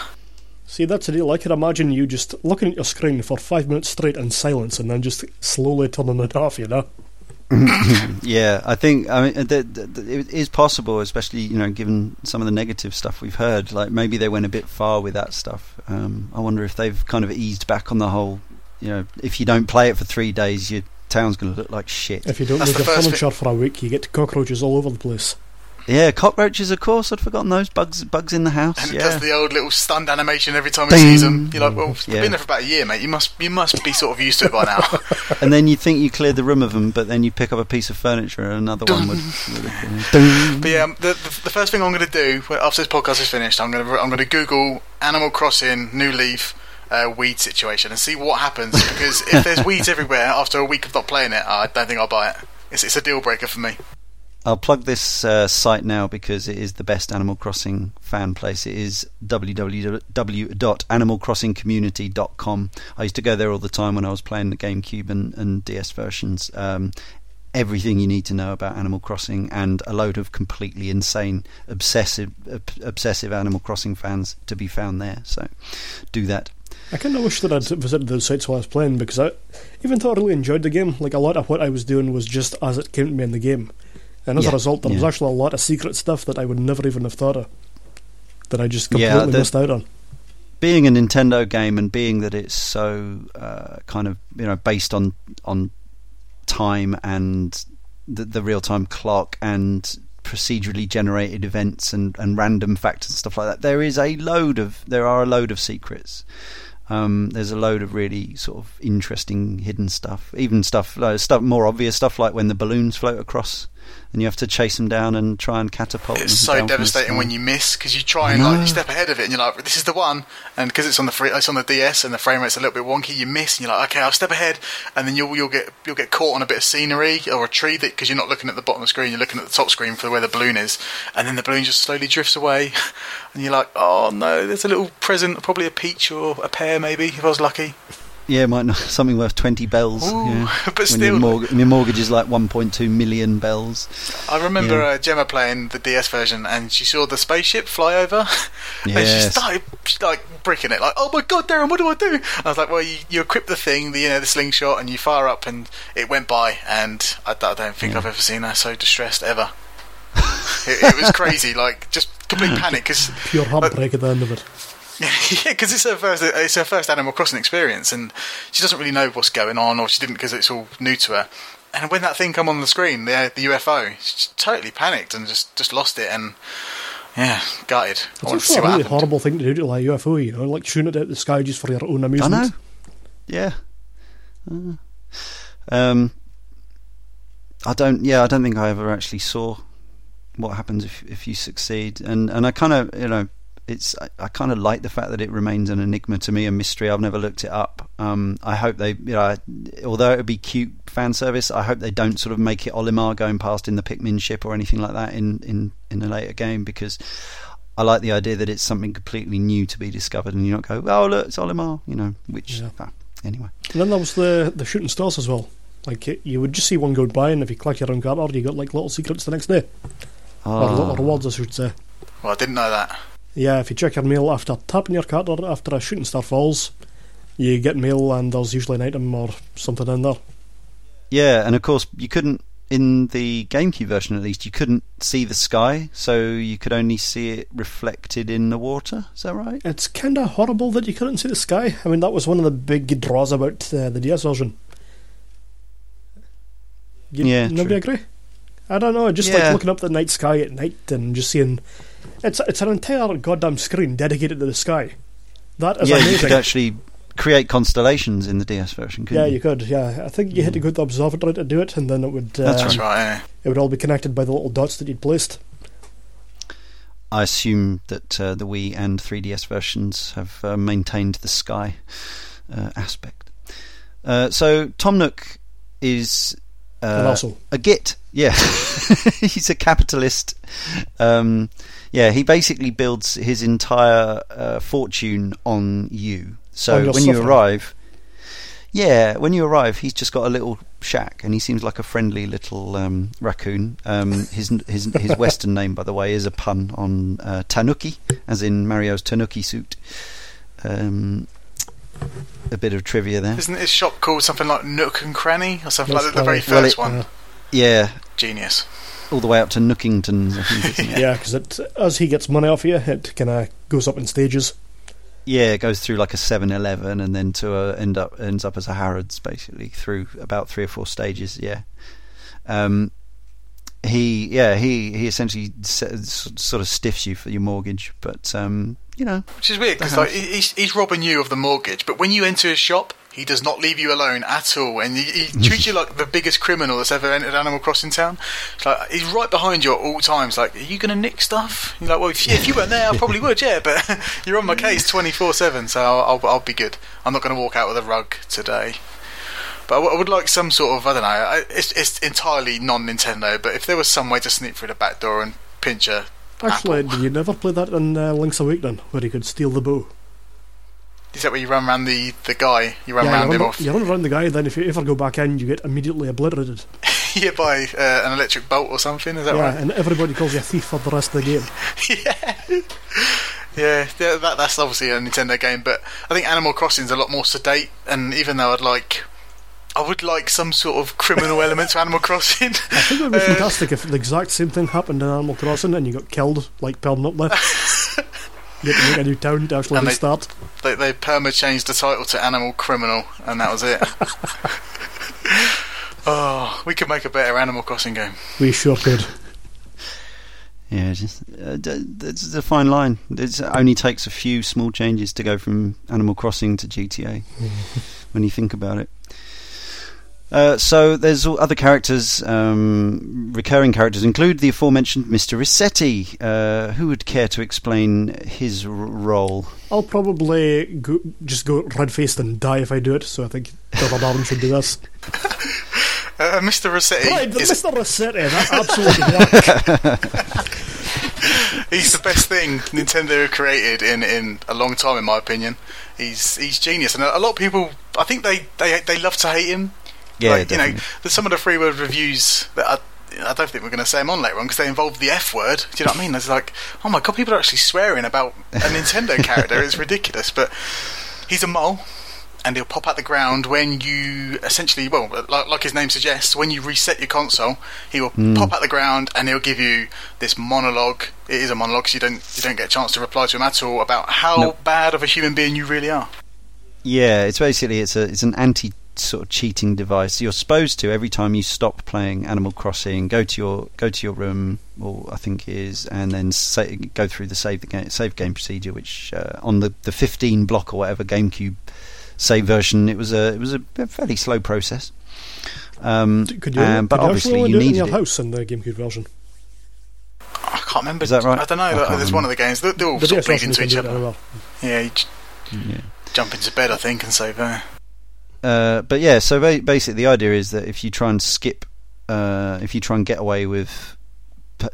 See, that's the deal. I can imagine you just looking at your screen for five minutes straight in silence, and then just slowly turning it off. You know. Yeah, I think I mean th- th- th- it is possible, especially you know, given some of the negative stuff we've heard. Like maybe they went a bit far with that stuff. Um, I wonder if they've kind of eased back on the whole. You know, if you don't play it for three days, you. Town's going to look like shit. If you don't leave your furniture for a week, you get cockroaches all over the place. Yeah, cockroaches, of course. I'd forgotten those bugs bugs in the house. And it yeah. does the old little stunned animation every time we see them. You're like, well, yeah. I've been there for about a year, mate. You must you must be sort of used to it by now. And then you think you cleared the room of them, but then you pick up a piece of furniture and another one would... would but yeah, um, the, the, the first thing I'm going to do, after this podcast is finished, I'm going to I'm going to Google Animal Crossing New Leaf Uh, weed situation and see what happens, because if there's weeds everywhere after a week of not playing it, I don't think I'll buy it. It's, it's a deal breaker for me. I'll plug this uh, site now because it is the best Animal Crossing fan place. It is w w w dot animal crossing community dot com. I used to go there all the time when I was playing the GameCube and, and D S versions. Um, everything you need to know about Animal Crossing and a load of completely insane obsessive ob- obsessive Animal Crossing fans to be found there, so do that. I kind of wish that I'd visited those sites while I was playing, because I, even though I really enjoyed the game, like a lot of what I was doing was just as it came to me in the game, and as yeah, a result there yeah. was actually a lot of secret stuff that I would never even have thought of, that I just completely yeah, the, missed out on. Being a Nintendo game and being that it's so uh, kind of you know based on on time and the, the real time clock and procedurally generated events and, and random factors and stuff like that. There is a load of there are a load of secrets. Um, there's a load of really sort of interesting hidden stuff, even stuff like, stuff more obvious stuff like when the balloons float across and you have to chase them down and try and catapult. It's so devastating when you miss, because you try and no. like you step ahead of it and you're like, this is the one, and because it's on the free, it's on the D S and the frame rate's a little bit wonky, you miss and you're like, okay, I'll step ahead, and then you'll you'll get you'll get caught on a bit of scenery or a tree, that because you're not looking at the bottom of the screen, you're looking at the top screen for where the balloon is, and then the balloon just slowly drifts away, and you're like, oh no, there's a little present, probably a peach or a pear maybe if I was lucky. Yeah, might not, something worth twenty bells. Ooh, yeah. But when still, your, mor- your mortgage is like one point two million bells. I remember yeah. uh, Gemma playing the D S version, and she saw the spaceship fly over, yes. and she started like bricking it, like, "Oh my god, Darren, what do I do?" I was like, "Well, you, you equip the thing, the, you know, the slingshot, and you fire up, and it went by." And I, I don't think yeah. I've ever seen her so distressed ever. it, it was crazy, like just complete panic, because pure heartbreak like, at the end of it. Yeah, because it's her first it's her first Animal Crossing experience, and she doesn't really know what's going on, or she didn't because it's all new to her. And when that thing came on the screen, the the U F O, she totally panicked and just, just lost it, and yeah, gutted. It's a really horrible thing to do to like U F O, you know, like tune it out the sky just for your own amusement. I know. Yeah. Uh, um. I don't. Yeah, I don't think I ever actually saw what happens if if you succeed, and and I kind of you know. It's I, I kind of like the fact that it remains an enigma to me, a mystery. I've never looked it up. Um, I hope they, you know, I, although it would be cute fan service, I hope they don't sort of make it Olimar going past in the Pikmin ship or anything like that in, in, in a later game, because I like the idea that it's something completely new to be discovered and you don't go, oh, look, it's Olimar, you know, which, yeah. ah, anyway. And then there was the, the shooting stars as well. Like, you would just see one go by, and if you click your own card, you got like little secrets the next day. Oh. Or little rewards, I should say. Well, I didn't know that. Yeah, if you check your mail after tapping your card or after a shooting star falls, you get mail and there's usually an item or something in there. Yeah, and of course you couldn't, in the GameCube version at least, you couldn't see the sky, so you could only see it reflected in the water, is that right? It's kind of horrible that you couldn't see the sky. I mean, that was one of the big draws about uh, the D S version. You, yeah, nobody true. agree? I don't know, just yeah. like looking up the night sky at night and just seeing... It's it's an entire goddamn screen dedicated to the sky. That is yeah, amazing. You could actually create constellations in the D S version, couldn't yeah, you? Yeah, you could, yeah. I think you had to go to the observatory to do it, and then it would... Uh, That's right, yeah. It would all be connected by the little dots that you'd placed. I assume that uh, the Wii and three D S versions have uh, maintained the sky uh, aspect. Uh, so, Tom Nook is... Uh, a git, yeah. He's a capitalist. Um, yeah, he basically builds his entire uh, fortune on you. So when suffering. you arrive, yeah, when you arrive, he's just got a little shack, and he seems like a friendly little um, raccoon. Um, his his his Western name, by the way, is a pun on uh, Tanuki, as in Mario's Tanuki suit. Um, A bit of trivia there. Isn't his shop called something like Nook and Cranny or something That's like that? The very first well, it, one. Uh, yeah. Genius. All the way up to Nookington. I think, isn't it? Yeah, because as he gets money off you, it kind of goes up in stages. Yeah, it goes through like a seven eleven and then to a, end up ends up as a Harrods, basically, through about three or four stages. Yeah. Um. He yeah he he essentially sort of stiffs you for your mortgage, but um. You know, which is weird because like, he's, he's robbing you of the mortgage, but when you enter his shop, he does not leave you alone at all, and he, he treats you like the biggest criminal that's ever entered Animal Crossing town. It's like he's right behind you at all times. Like, are you going to nick stuff? You're like, well, if, yeah, if you weren't there, I probably would. Yeah, but you're on my case twenty-four seven, so I'll, I'll, I'll be good. I'm not going to walk out with a rug today. But I, w- I would like some sort of I don't know. I, it's, it's entirely non-Nintendo, but if there was some way to sneak through the back door and pinch a. Actually, Apple. Did you never play that in uh, Link's Awakening, where he could steal the bow? Is that where you run around the, the guy? You run yeah, around him off? You run around the guy, then if you ever go back in, you get immediately obliterated. Yeah, by uh, an electric bolt or something, is that yeah, right? Yeah, and everybody calls you a thief for the rest of the game. yeah. Yeah, yeah that, that's obviously a Nintendo game, but I think Animal Crossing's a lot more sedate, and even though I'd like... I would like some sort of criminal element to Animal Crossing. I think it would be uh, fantastic if the exact same thing happened in Animal Crossing and you got killed, like permanently. You had to make a new town to actually restart. They, they, they perma-changed the title to Animal Criminal, and that was it. Oh, we could make a better Animal Crossing game. We sure could. Yeah, just uh, d- d- it's a fine line. It only takes a few small changes to go from Animal Crossing to G T A when you think about it. Uh, so there's other characters, um, recurring characters, include the aforementioned Mister Rossetti. Uh, who would care to explain his r- role? I'll probably go, just go red-faced and die if I do it, so I think Doctor Darwin should do this. Uh, Mister Rossetti. Right, is... Mister Rossetti, that's absolutely yuck. He's the best thing Nintendo created in, in a long time, in my opinion. He's he's genius, and a lot of people, I think they, they, they love to hate him. Yeah, like, you know, some of the free word reviews that I, I don't think we're going to say them on later on because they involve the F word. Do you know what I mean? It's like, oh my god, people are actually swearing about a Nintendo character. It's ridiculous, but he's a mole. And he'll pop out the ground when you essentially, well, like, like his name suggests, when you reset your console, he will mm. pop out the ground and he'll give you this monologue. It is a monologue, because you don't you don't get a chance to reply to him at all about how nope. bad of a human being you really are. Yeah, it's basically it's a it's an anti sort of cheating device. You're supposed to, every time you stop playing Animal Crossing, go to your go to your room, or I think it is, and then sa- go through the save the game save game procedure, which uh, on the the fifteen block or whatever GameCube save version, it was a it was a fairly slow process. Um, could you, um, but could you obviously you needed it in your house in the GameCube version? I can't remember. Is that right? I don't know. I There's remember. one of the games. They're, they're all the sort of bleeding to each other. Well. Yeah, you j- yeah, jump into bed, I think, and save. Uh, uh, but yeah, so ba- basically the idea is that if you try and skip, uh, if you try and get away with,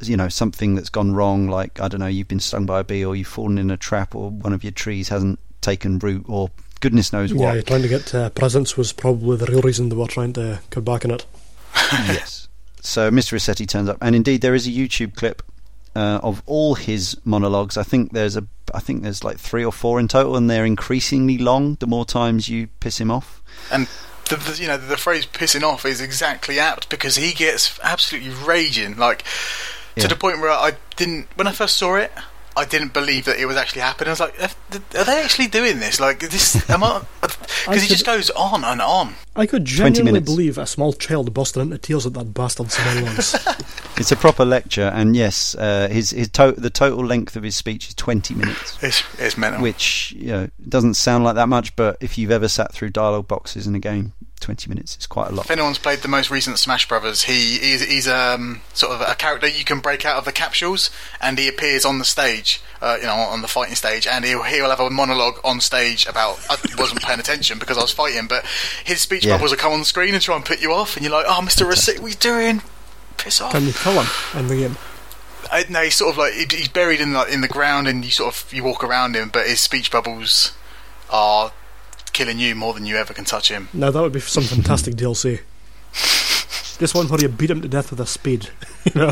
you know, something that's gone wrong, like I don't know, you've been stung by a bee, or you've fallen in a trap, or one of your trees hasn't taken root, or goodness knows what. Yeah, trying to get uh, presents was probably the real reason they were trying to go back in it. Yes. So Mister Rossetti turns up, and indeed there is a YouTube clip uh, of all his monologues. I think there's a, I think there's like three or four in total, and they're increasingly long the more times you piss him off. And the, the, you know, the phrase "pissing off" is exactly apt because he gets absolutely raging, like to yeah. the point where I didn't when I first saw it. I didn't believe that it was actually happening. I was like, are they actually doing this? Like, this, am I? Because he just goes on and on. I could genuinely believe a small child busted into tears at that bastard's once. It's a proper lecture, and yes, uh, his his to- the total length of his speech is twenty minutes. It's it's mental. Which, you know, doesn't sound like that much, but if you've ever sat through dialogue boxes in a game, twenty minutes is quite a lot. If anyone's played the most recent Smash Brothers, he he's, he's um sort of a character you can break out of the capsules, and he appears on the stage, uh, you know, on the fighting stage, and he'll he'll have a monologue on stage about I wasn't paying attention because I was fighting, but his speech yeah. bubbles will come on screen and try and put you off, and you're like, oh, Mister Rossetti, what are you doing? Piss off! Can you kill him? And the game. I, no, he's sort of like he's buried in the in the ground, and you sort of you walk around him, but his speech bubbles are killing you more than you ever can touch him. Now that would be some fantastic D L C. Just one where you beat him to death with a spade. You know,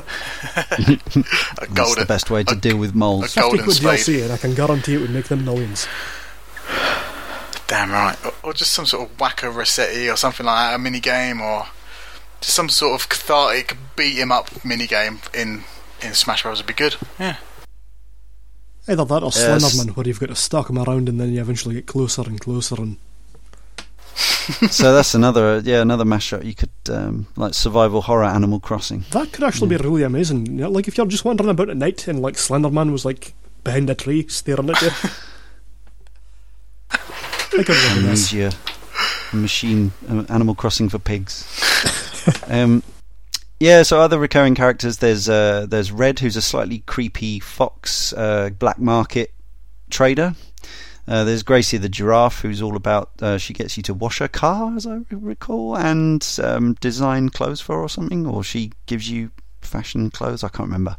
a golden, that's the best way to a, deal with moles. A golden spade. D L C, and I can guarantee it would make them millions. Damn right, or, or just some sort of wacko Rossetti or something like that, a mini game, or just some sort of cathartic beat him up mini game in in Smash Bros would be good. Yeah. Either that or yes. Slenderman, where you've got to stalk him around and then you eventually get closer and closer. And so that's another, yeah, another mashup. You could um, like survival horror Animal Crossing. That could actually yeah. be really amazing. You know, like if you're just wandering about at night and like Slenderman was like behind a tree staring at you. I could remember this. Amnesia, machine, um, Animal Crossing for pigs. um. Yeah, so other recurring characters, there's uh, there's Red, who's a slightly creepy fox, uh, black market trader. Uh, there's Gracie the giraffe, who's all about, uh, she gets you to wash her car, as I recall, and um, design clothes for her or something, or she gives you fashion clothes, I can't remember.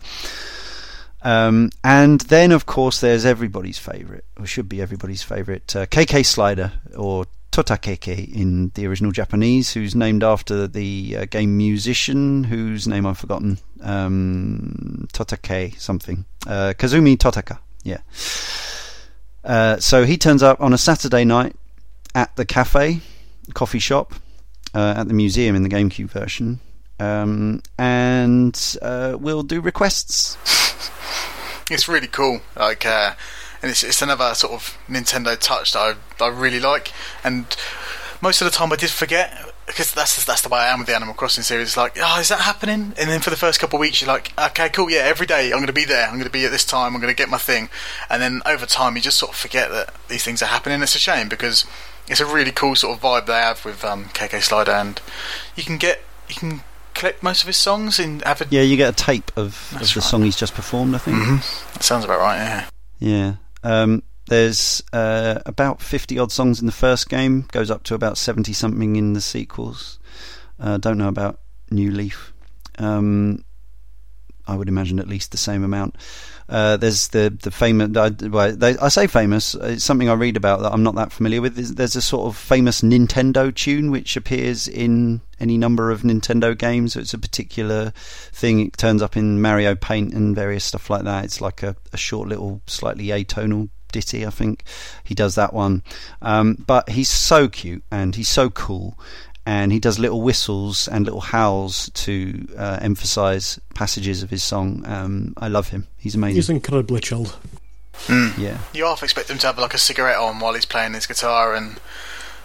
Um, and then, of course, there's everybody's favourite, or should be everybody's favourite, uh, K K Slider, or Totakeke in the original Japanese, who's named after the uh, game musician whose name I've forgotten, um, Totake something, uh, Kazumi Totaka, yeah. Uh, so he turns up on a Saturday night at the cafe, coffee shop, uh, at the museum in the GameCube version, um, and uh, we'll do requests. It's really cool, like... Uh... And it's it's another sort of Nintendo touch that I, I really like. And most of the time I did forget because that's that's the way I am with the Animal Crossing series. It's like, oh, is that happening? And then for the first couple of weeks, you're like, okay, cool, yeah, every day I'm going to be there. I'm going to be at this time. I'm going to get my thing. And then over time, you just sort of forget that these things are happening. It's a shame because it's a really cool sort of vibe they have with um, K K Slider, and you can get you can collect most of his songs and have a yeah. You get a tape of, of the right. song he's just performed, I think. Mm-hmm. That sounds about right. Yeah. Yeah. Um, There's uh, about fifty odd songs in the first game, goes up to about seventy something in the sequels. Uh, don't know about New Leaf. Um, I would imagine at least the same amount. Uh, there's the the famous. I, well, they, I say famous. It's something I read about that I'm not that familiar with. There's, there's a sort of famous Nintendo tune which appears in any number of Nintendo games. So it's a particular thing. It turns up in Mario Paint and various stuff like that. It's like a, a short little, slightly atonal ditty, I think he does that one, um, but he's so cute and he's so cool, and he does little whistles and little howls to uh, emphasize passages of his song. um, I love him, he's amazing, he's incredibly chilled. mm. Yeah, you half expect him to have like a cigarette on while he's playing his guitar and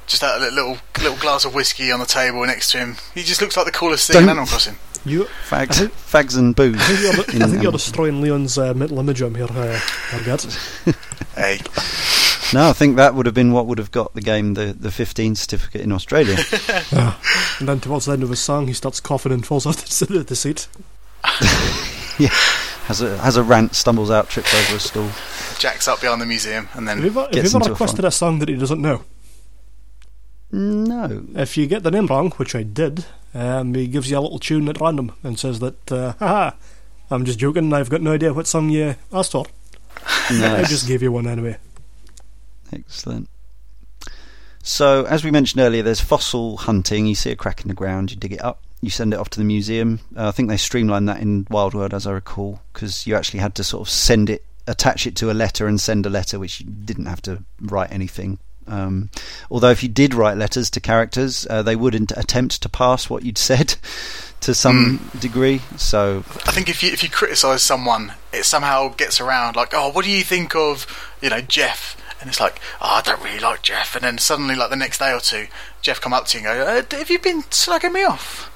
just that little little glass of whiskey on the table next to him. He just looks like the coolest thing Don't. in Animal Crossing. You, fags, think, fags and booze. I think you're, I think um, you're destroying Leon's uh, mental image on here, uh, Gargett. Hey. No, I think that would have been what would have got the game the, the fifteen certificate in Australia. Yeah. And then towards the end of his song, he starts coughing and falls off the, the seat. Yeah, has a has a rant, stumbles out, trips over a stool. Jacks up behind the museum, and then have you ever, gets have you ever requested a, a song that he doesn't know? No. If you get the name wrong, which I did, um, he gives you a little tune at random and says that, uh, haha, I'm just joking, I've got no idea what song you asked for. Nice. I just gave you one anyway. Excellent. So, as we mentioned earlier, there's fossil hunting. You see a crack in the ground, you dig it up, you send it off to the museum. Uh, I think they streamlined that in Wild World, as I recall, because you actually had to sort of send it, attach it to a letter and send a letter, which you didn't have to write anything. Um, although if you did write letters to characters, uh, they wouldn't attempt to pass what you'd said to some mm. degree. So I think if you if you criticise someone, it somehow gets around. Like, oh, what do you think of, you know, Jeff? And it's like, oh, I don't really like Jeff. And then suddenly, like the next day or two, Jeff come up to you and go, uh, have you been slagging me off?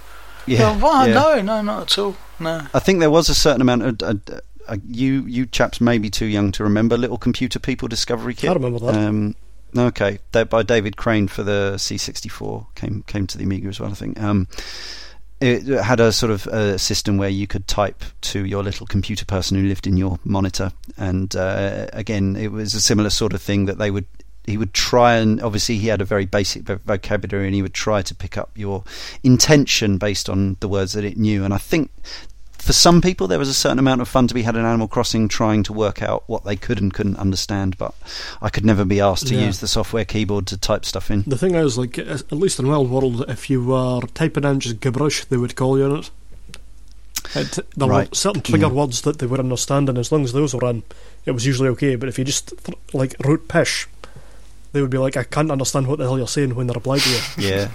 Yeah. Like, what? Yeah. No, no, not at all. No. I think there was a certain amount of. Uh, uh, you you chaps may be too young to remember Little Computer People Discovery Kit. I remember that. Um, Okay, by David Crane for the C sixty-four, came came to the Amiga as well, I think. Um, it had a sort of a system where you could type to your little computer person who lived in your monitor, and uh, again, it was a similar sort of thing that they would. He would try and obviously he had a very basic vocabulary, and he would try to pick up your intention based on the words that it knew, and I think. For some people, there was a certain amount of fun to be had in Animal Crossing trying to work out what they could and couldn't understand, but I could never be asked to yeah. use the software keyboard to type stuff in. The thing is, like, at least in Wild World, if you were typing in just gibberish, they would call you on it. it there right. were certain trigger yeah. words that they were understanding. As long as those were in, it was usually okay, but if you just, like, wrote pish, they would be like, I can't understand what the hell you're saying when they reply to you. Yeah.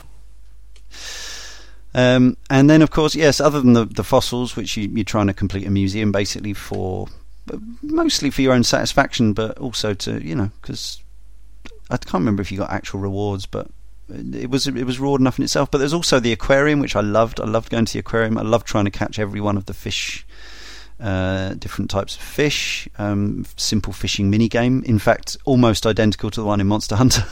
Um, and then, of course, yes, other than the, the fossils, which you, you're trying to complete a museum basically for, mostly for your own satisfaction, but also to, you know, because I can't remember if you got actual rewards, but it was it was reward enough in itself. But there's also the aquarium, which I loved. I loved going to the aquarium. I loved trying to catch every one of the fish, uh, different types of fish, um, simple fishing minigame. In fact, almost identical to the one in Monster Hunter.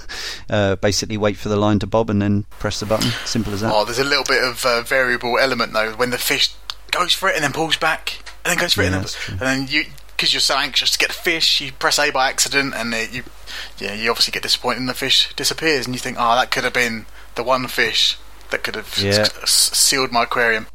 Uh, basically wait for the line to bob and then press the button, simple as that. Oh, there's a little bit of uh, variable element though, when the fish goes for it and then pulls back and then goes for yeah, it and then, and then you, because you're so anxious to get the fish, you press A by accident and it, you yeah, you obviously get disappointed and the fish disappears and you think, oh, that could have been the one fish that could have yeah. s- s- sealed my aquarium.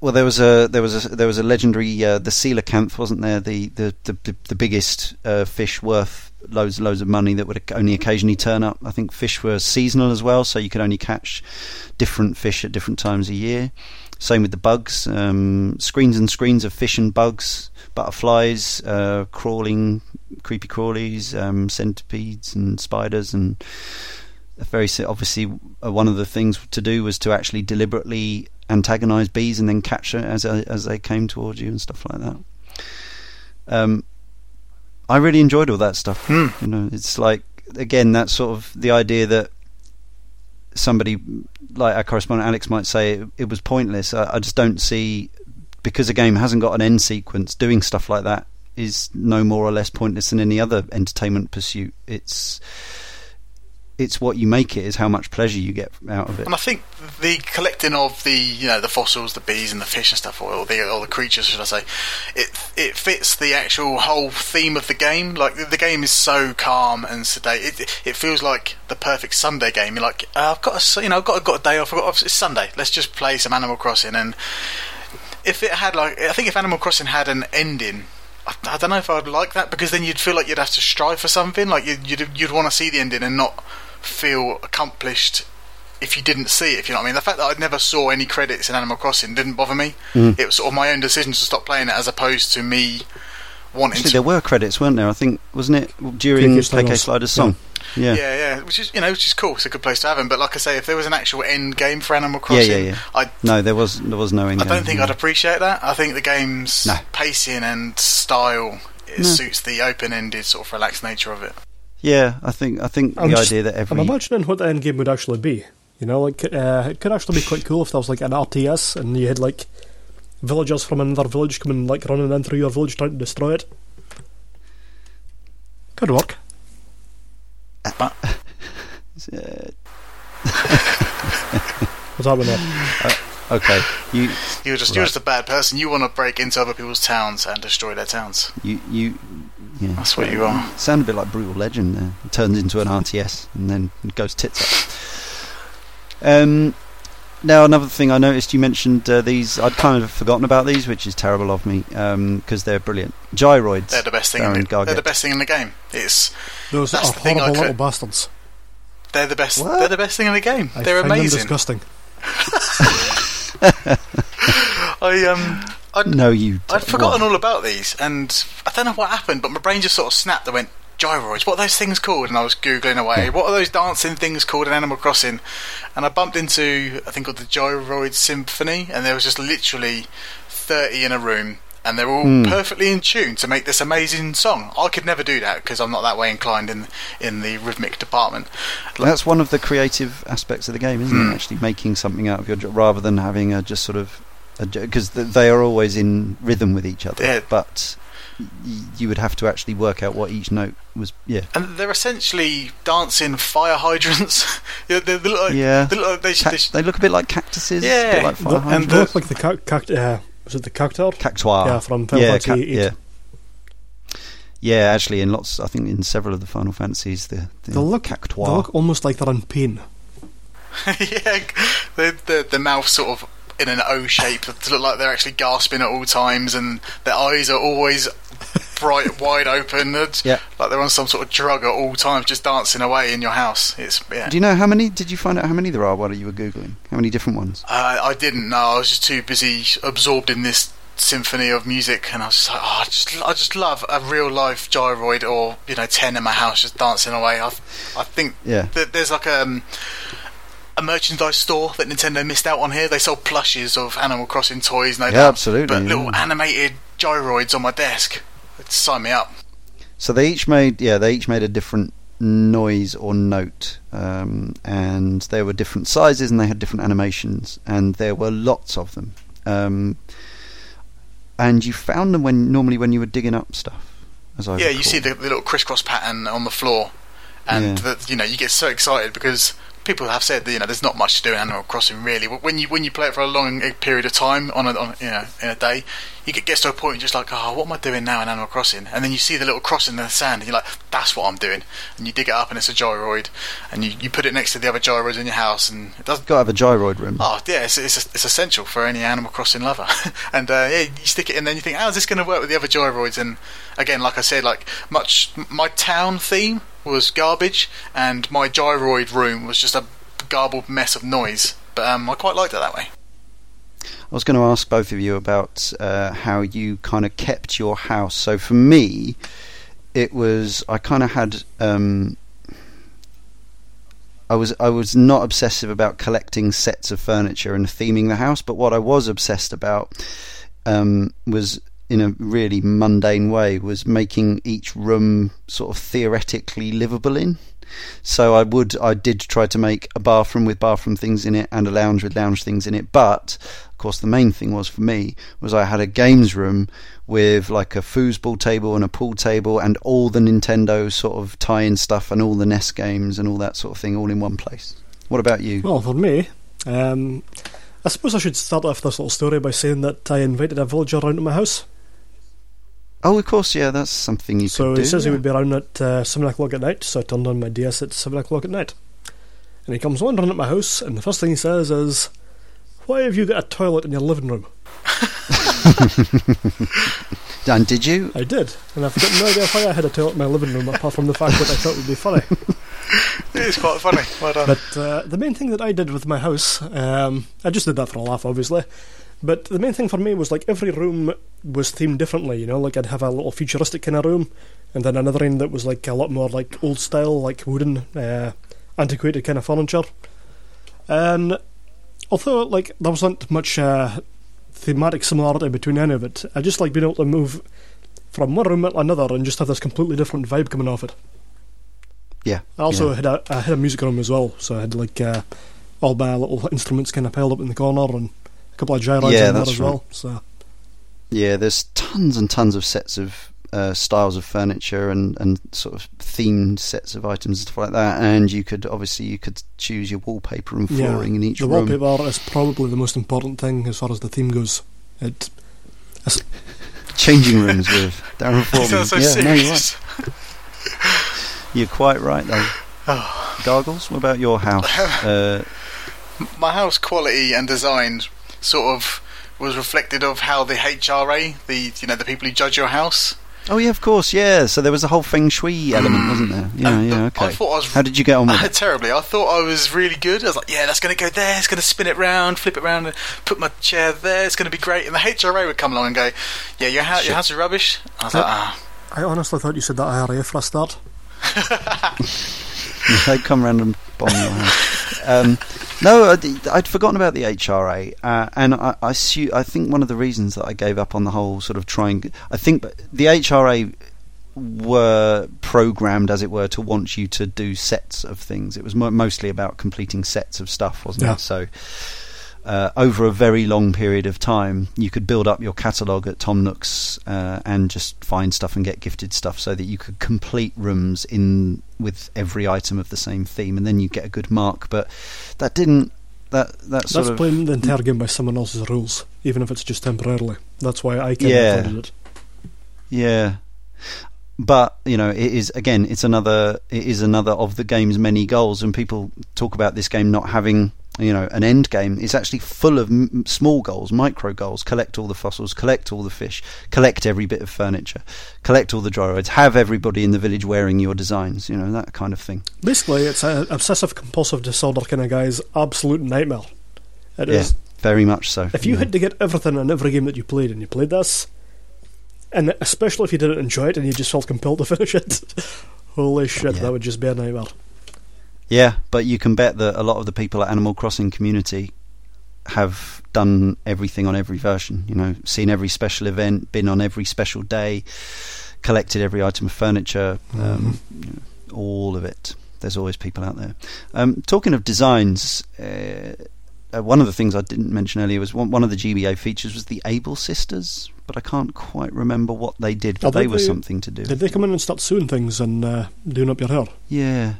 Well, there was a there was a there was a legendary uh, the coelacanth, wasn't there? The the the, the biggest uh, fish worth loads and loads of money that would only occasionally turn up. I think fish were seasonal as well, so you could only catch different fish at different times a year. Same with the bugs, um, screens and screens of fish and bugs, butterflies, uh, crawling creepy crawlies, um, centipedes and spiders and. Very obviously, one of the things to do was to actually deliberately antagonise bees and then catch them as as they came towards you and stuff like that. Um, I really enjoyed all that stuff. Mm. You know, it's like again that sort of the idea that somebody like our correspondent Alex might say it, it was pointless. I, I just don't see, because a game hasn't got an end sequence, doing stuff like that is no more or less pointless than any other entertainment pursuit. It's it's what you make it, is how much pleasure you get out of it. And I think the collecting of the, you know, the fossils, the bees and the fish and stuff, or the or the creatures, should I say, it it fits the actual whole theme of the game. Like the, the game is so calm and sedate. It it feels like the perfect Sunday game. You're like, uh, I've got a you know I've got I've got a day off. I've got, it's Sunday. Let's just play some Animal Crossing. And if it had like, I think if Animal Crossing had an ending, I, I don't know if I'd like that, because then you'd feel like you'd have to strive for something. Like you'd you'd, you'd want to see the ending and not feel accomplished if you didn't see it, if you know what I mean. The fact that I never saw any credits in Animal Crossing didn't bother me. Mm. It was sort of my own decision to stop playing it, as opposed to me wanting Actually, to... there were credits, weren't there? I think, wasn't it, during K K Slider's song? Yeah. yeah, yeah, yeah. Which is, you know, which is cool. It's a good place to have them. But like I say, if there was an actual end game for Animal Crossing... Yeah, yeah, yeah. I, no, there was, there was no end game. I don't think no. I'd appreciate that. I think the game's no. pacing and style it no. suits the open-ended, sort of relaxed nature of it. Yeah, I think I think I'm the just, idea that every... I'm imagining what the end game would actually be. You know, like uh, it could actually be quite cool if there was like an R T S and you had like villagers from another village coming and like running in through your village trying to destroy it. Could work. But what's happening there? Uh, okay, you you're just right. you're just a bad person. You want to break into other people's towns and destroy their towns. You you. Yeah. That's what you are. Sound a bit like Brutal Legend there. It turns into an R T S and then goes tits up. Um, now, another thing I noticed, you mentioned uh, these. I'd kind of forgotten about these, which is terrible of me, because um, they're brilliant. Gyroids. They're the best thing. In the, they're the best thing in the game. It's those that's are the horrible thing I could, little bastards. They're the best. What? They're the best thing in the game. I they're find amazing. Them disgusting. I um. I'd, no, you. Didn't. I'd forgotten what? all about these, and I don't know what happened, but my brain just sort of snapped. I went, gyroids. What are those things called? And I was googling away. What are those dancing things called in Animal Crossing? And I bumped into a thing called the Gyroid Symphony, and there was just literally thirty in a room, and they're all mm. perfectly in tune to make this amazing song. I could never do that because I'm not that way inclined in in the rhythmic department. Like, that's one of the creative aspects of the game, isn't mm. it? Actually making something out of your job rather than having a just sort of. Because they are always in rhythm with each other, yeah. but you would have to actually work out what each note was. Yeah, and they're essentially dancing fire hydrants. yeah, they, they look like, yeah. They, look like they, Cac- they, they look a bit like cactuses. Yeah, a bit like fire hydrants. And they look like the cact. Cact- uh, was it the cactuar? Cactuar. Yeah, from Final yeah, Fantasy. Ca- yeah. yeah, actually, in lots, I think in several of the Final Fantasies, the, the they look cactuar. They look almost like they're in pain. yeah, the the the mouth sort of. In an O shape to look like they're actually gasping at all times, and their eyes are always bright wide open, yeah. like they're on some sort of drug at all times, just dancing away in your house. It's yeah. Do you know how many did you find out how many there are while you were googling? How many different ones? Uh, I didn't know. I was just too busy absorbed in this symphony of music, and I was just like, oh, I just, I just love a real life gyroid, or you know, ten in my house just dancing away. I, I think yeah. that there's like a. Um, a merchandise store that Nintendo missed out on here. They sold plushies of Animal Crossing toys, no yeah, doubt, absolutely, but yeah. little animated gyroids on my desk. It'd sign me up. So they each made, yeah, they each made a different noise or note, um, and they were different sizes, and they had different animations, and there were lots of them. Um, and you found them when normally when you were digging up stuff, as I yeah, recall. You see the, the little crisscross pattern on the floor, and yeah. the, you know you get so excited because. People have said that you know there's not much to do in Animal Crossing really. When you when you play it for a long period of time on a on, you know in a day, you get to a point just like oh what am I doing now in Animal Crossing? And then you see the little cross in the sand and you're like that's what I'm doing. And you dig it up and it's a gyroid, and you, you put it next to the other gyroids in your house and it doesn't. Got to have a gyroid room. Oh yeah, it's it's, it's essential for any Animal Crossing lover. and uh, yeah, you stick it in there and you think how's this going to work with the other gyroids? And again, like I said, like much my town theme. Was garbage, and my gyroid room was just a garbled mess of noise. But um, I quite liked it that way. I was going to ask both of you about uh, how you kind of kept your house. So for me, it was I kind of had um, I was I was not obsessive about collecting sets of furniture and theming the house, but what I was obsessed about um, was. In a really mundane way was making each room sort of theoretically livable in So I would, I did try to make a bathroom with bathroom things in it and a lounge with lounge things in it. But of course, the main thing was for me was I had a games room with like a foosball table and a pool table and all the Nintendo sort of tie-in stuff and all the N E S games and all that sort of thing all in one place. What about you? Well, for me, um, I suppose I should start off this little story by saying that I invited a villager around to my house. Oh, of course, yeah, that's something you so could do. So he says yeah. he would be around at uh, seven o'clock at night, so I turned on my D S at seven o'clock at night. And he comes wandering at my house, and the first thing he says is, "Why have you got a toilet in your living room?" Dan, did you? I did, and I've got no idea why I had a toilet in my living room, apart from the fact that I thought it would be funny. It is quite funny, well done. But uh, the main thing that I did with my house, um, I just did that for a laugh, obviously, but the main thing for me was, like, every room was themed differently, you know, like I'd have a little futuristic kind of room, and then another end that was, like, a lot more, like, old-style, like, wooden, uh, antiquated kind of furniture. And although, like, there wasn't much uh, thematic similarity between any of it, I just like being able to move from one room to another and just have this completely different vibe coming off it. Yeah. I also yeah. had a I had a music room as well, so I had, like, uh, all my little instruments kind of piled up in the corner, and a couple of gyros yeah, in there as right. well, so... Yeah, there's tons and tons of sets of uh, styles of furniture and, and sort of themed sets of items and stuff like that. And you could obviously you could choose your wallpaper and flooring yeah, in each the room. The wallpaper is probably the most important thing as far as the theme goes. It it's changing rooms with Darren Foreman. So yeah, serious. No, you're right. You're quite right though. Oh. Gargles, what about your house? Uh, My house quality and design sort of was reflected of how the H R A, the you know the people who judge your house. Oh yeah, of course, yeah. So there was a whole feng shui element, wasn't there? Yeah, um, yeah. Okay. I thought I was. How did you get on with uh, it? Terribly. I thought I was really good. I was like, yeah, that's going to go there. It's going to spin it round, flip it round, and put my chair there. It's going to be great. And the H R A would come along and go, yeah, your house, your house is rubbish. I was I, like, ah. I honestly thought you said that I R A for a start. They come round and bomb your house. Um, no, I'd, I'd forgotten about the H R A, uh, and I, I, su- I think one of the reasons that I gave up on the whole sort of trying... I think the H R A were programmed, as it were, to want you to do sets of things. It was mo- mostly about completing sets of stuff, wasn't yeah. it? So uh, over a very long period of time, you could build up your catalogue at Tom Nook's uh, and just find stuff and get gifted stuff so that you could complete rooms in... with every item of the same theme, and then you get a good mark. But that didn't that that sort that's of playing the entire game by someone else's rules, even if it's just temporarily. That's why I kind yeah. of included it. Yeah, but you know, it is again. It's another. It is another of the game's many goals, and people talk about this game not having, you know, an end game. It's actually full of m- small goals, micro goals. Collect all the fossils, collect all the fish, collect every bit of furniture, collect all the dryroids, have everybody in the village wearing your designs, you know, that kind of thing. Basically, it's an obsessive-compulsive disorder kind of guy's absolute nightmare. It yeah, is. Very much so. If you yeah. had to get everything in every game that you played, and you played this, and especially if you didn't enjoy it and you just felt compelled to finish it, holy shit, yeah. that would just be a nightmare. Yeah, but you can bet that a lot of the people at Animal Crossing community have done everything on every version, you know, seen every special event, been on every special day, collected every item of furniture, um, mm. you know, all of it. There's always people out there. Um, talking of designs, uh, uh, one of the things I didn't mention earlier was one, one of the G B A features was the Able Sisters, but I can't quite remember what they did, but they, they were something to do. Did they come in and start sewing things and uh, doing up your hair? Yeah.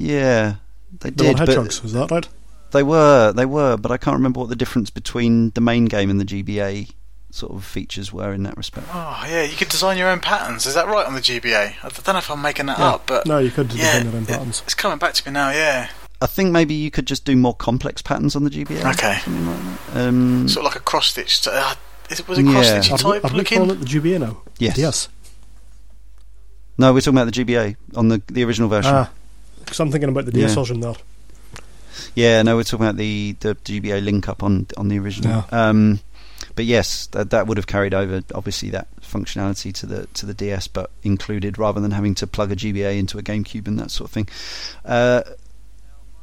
Yeah, they, they did. Were hedgehogs, was that right? They were, they were, but I can't remember what the difference between the main game and the G B A sort of features were in that respect. Oh, yeah, you could design your own patterns. Is that right on the G B A? I don't know if I'm making that yeah. up, but... No, you could yeah, design your own patterns. It's coming back to me now, yeah. I think maybe you could just do more complex patterns on the G B A. Okay. Something like that. Um, sort of like a cross-stitch. Uh, is it, was it cross-stitch yeah. type I've, I've looking? I've looked at the G B A now. Yes. yes. No, we're talking about the G B A on the, the original version. Ah. Because I'm thinking about the D S version yeah. there. Yeah, no, we're talking about the, the G B A link-up on on the original. Yeah. Um, but yes, that that would have carried over, obviously, that functionality to the to the D S, but included rather than having to plug a G B A into a GameCube and that sort of thing. Uh,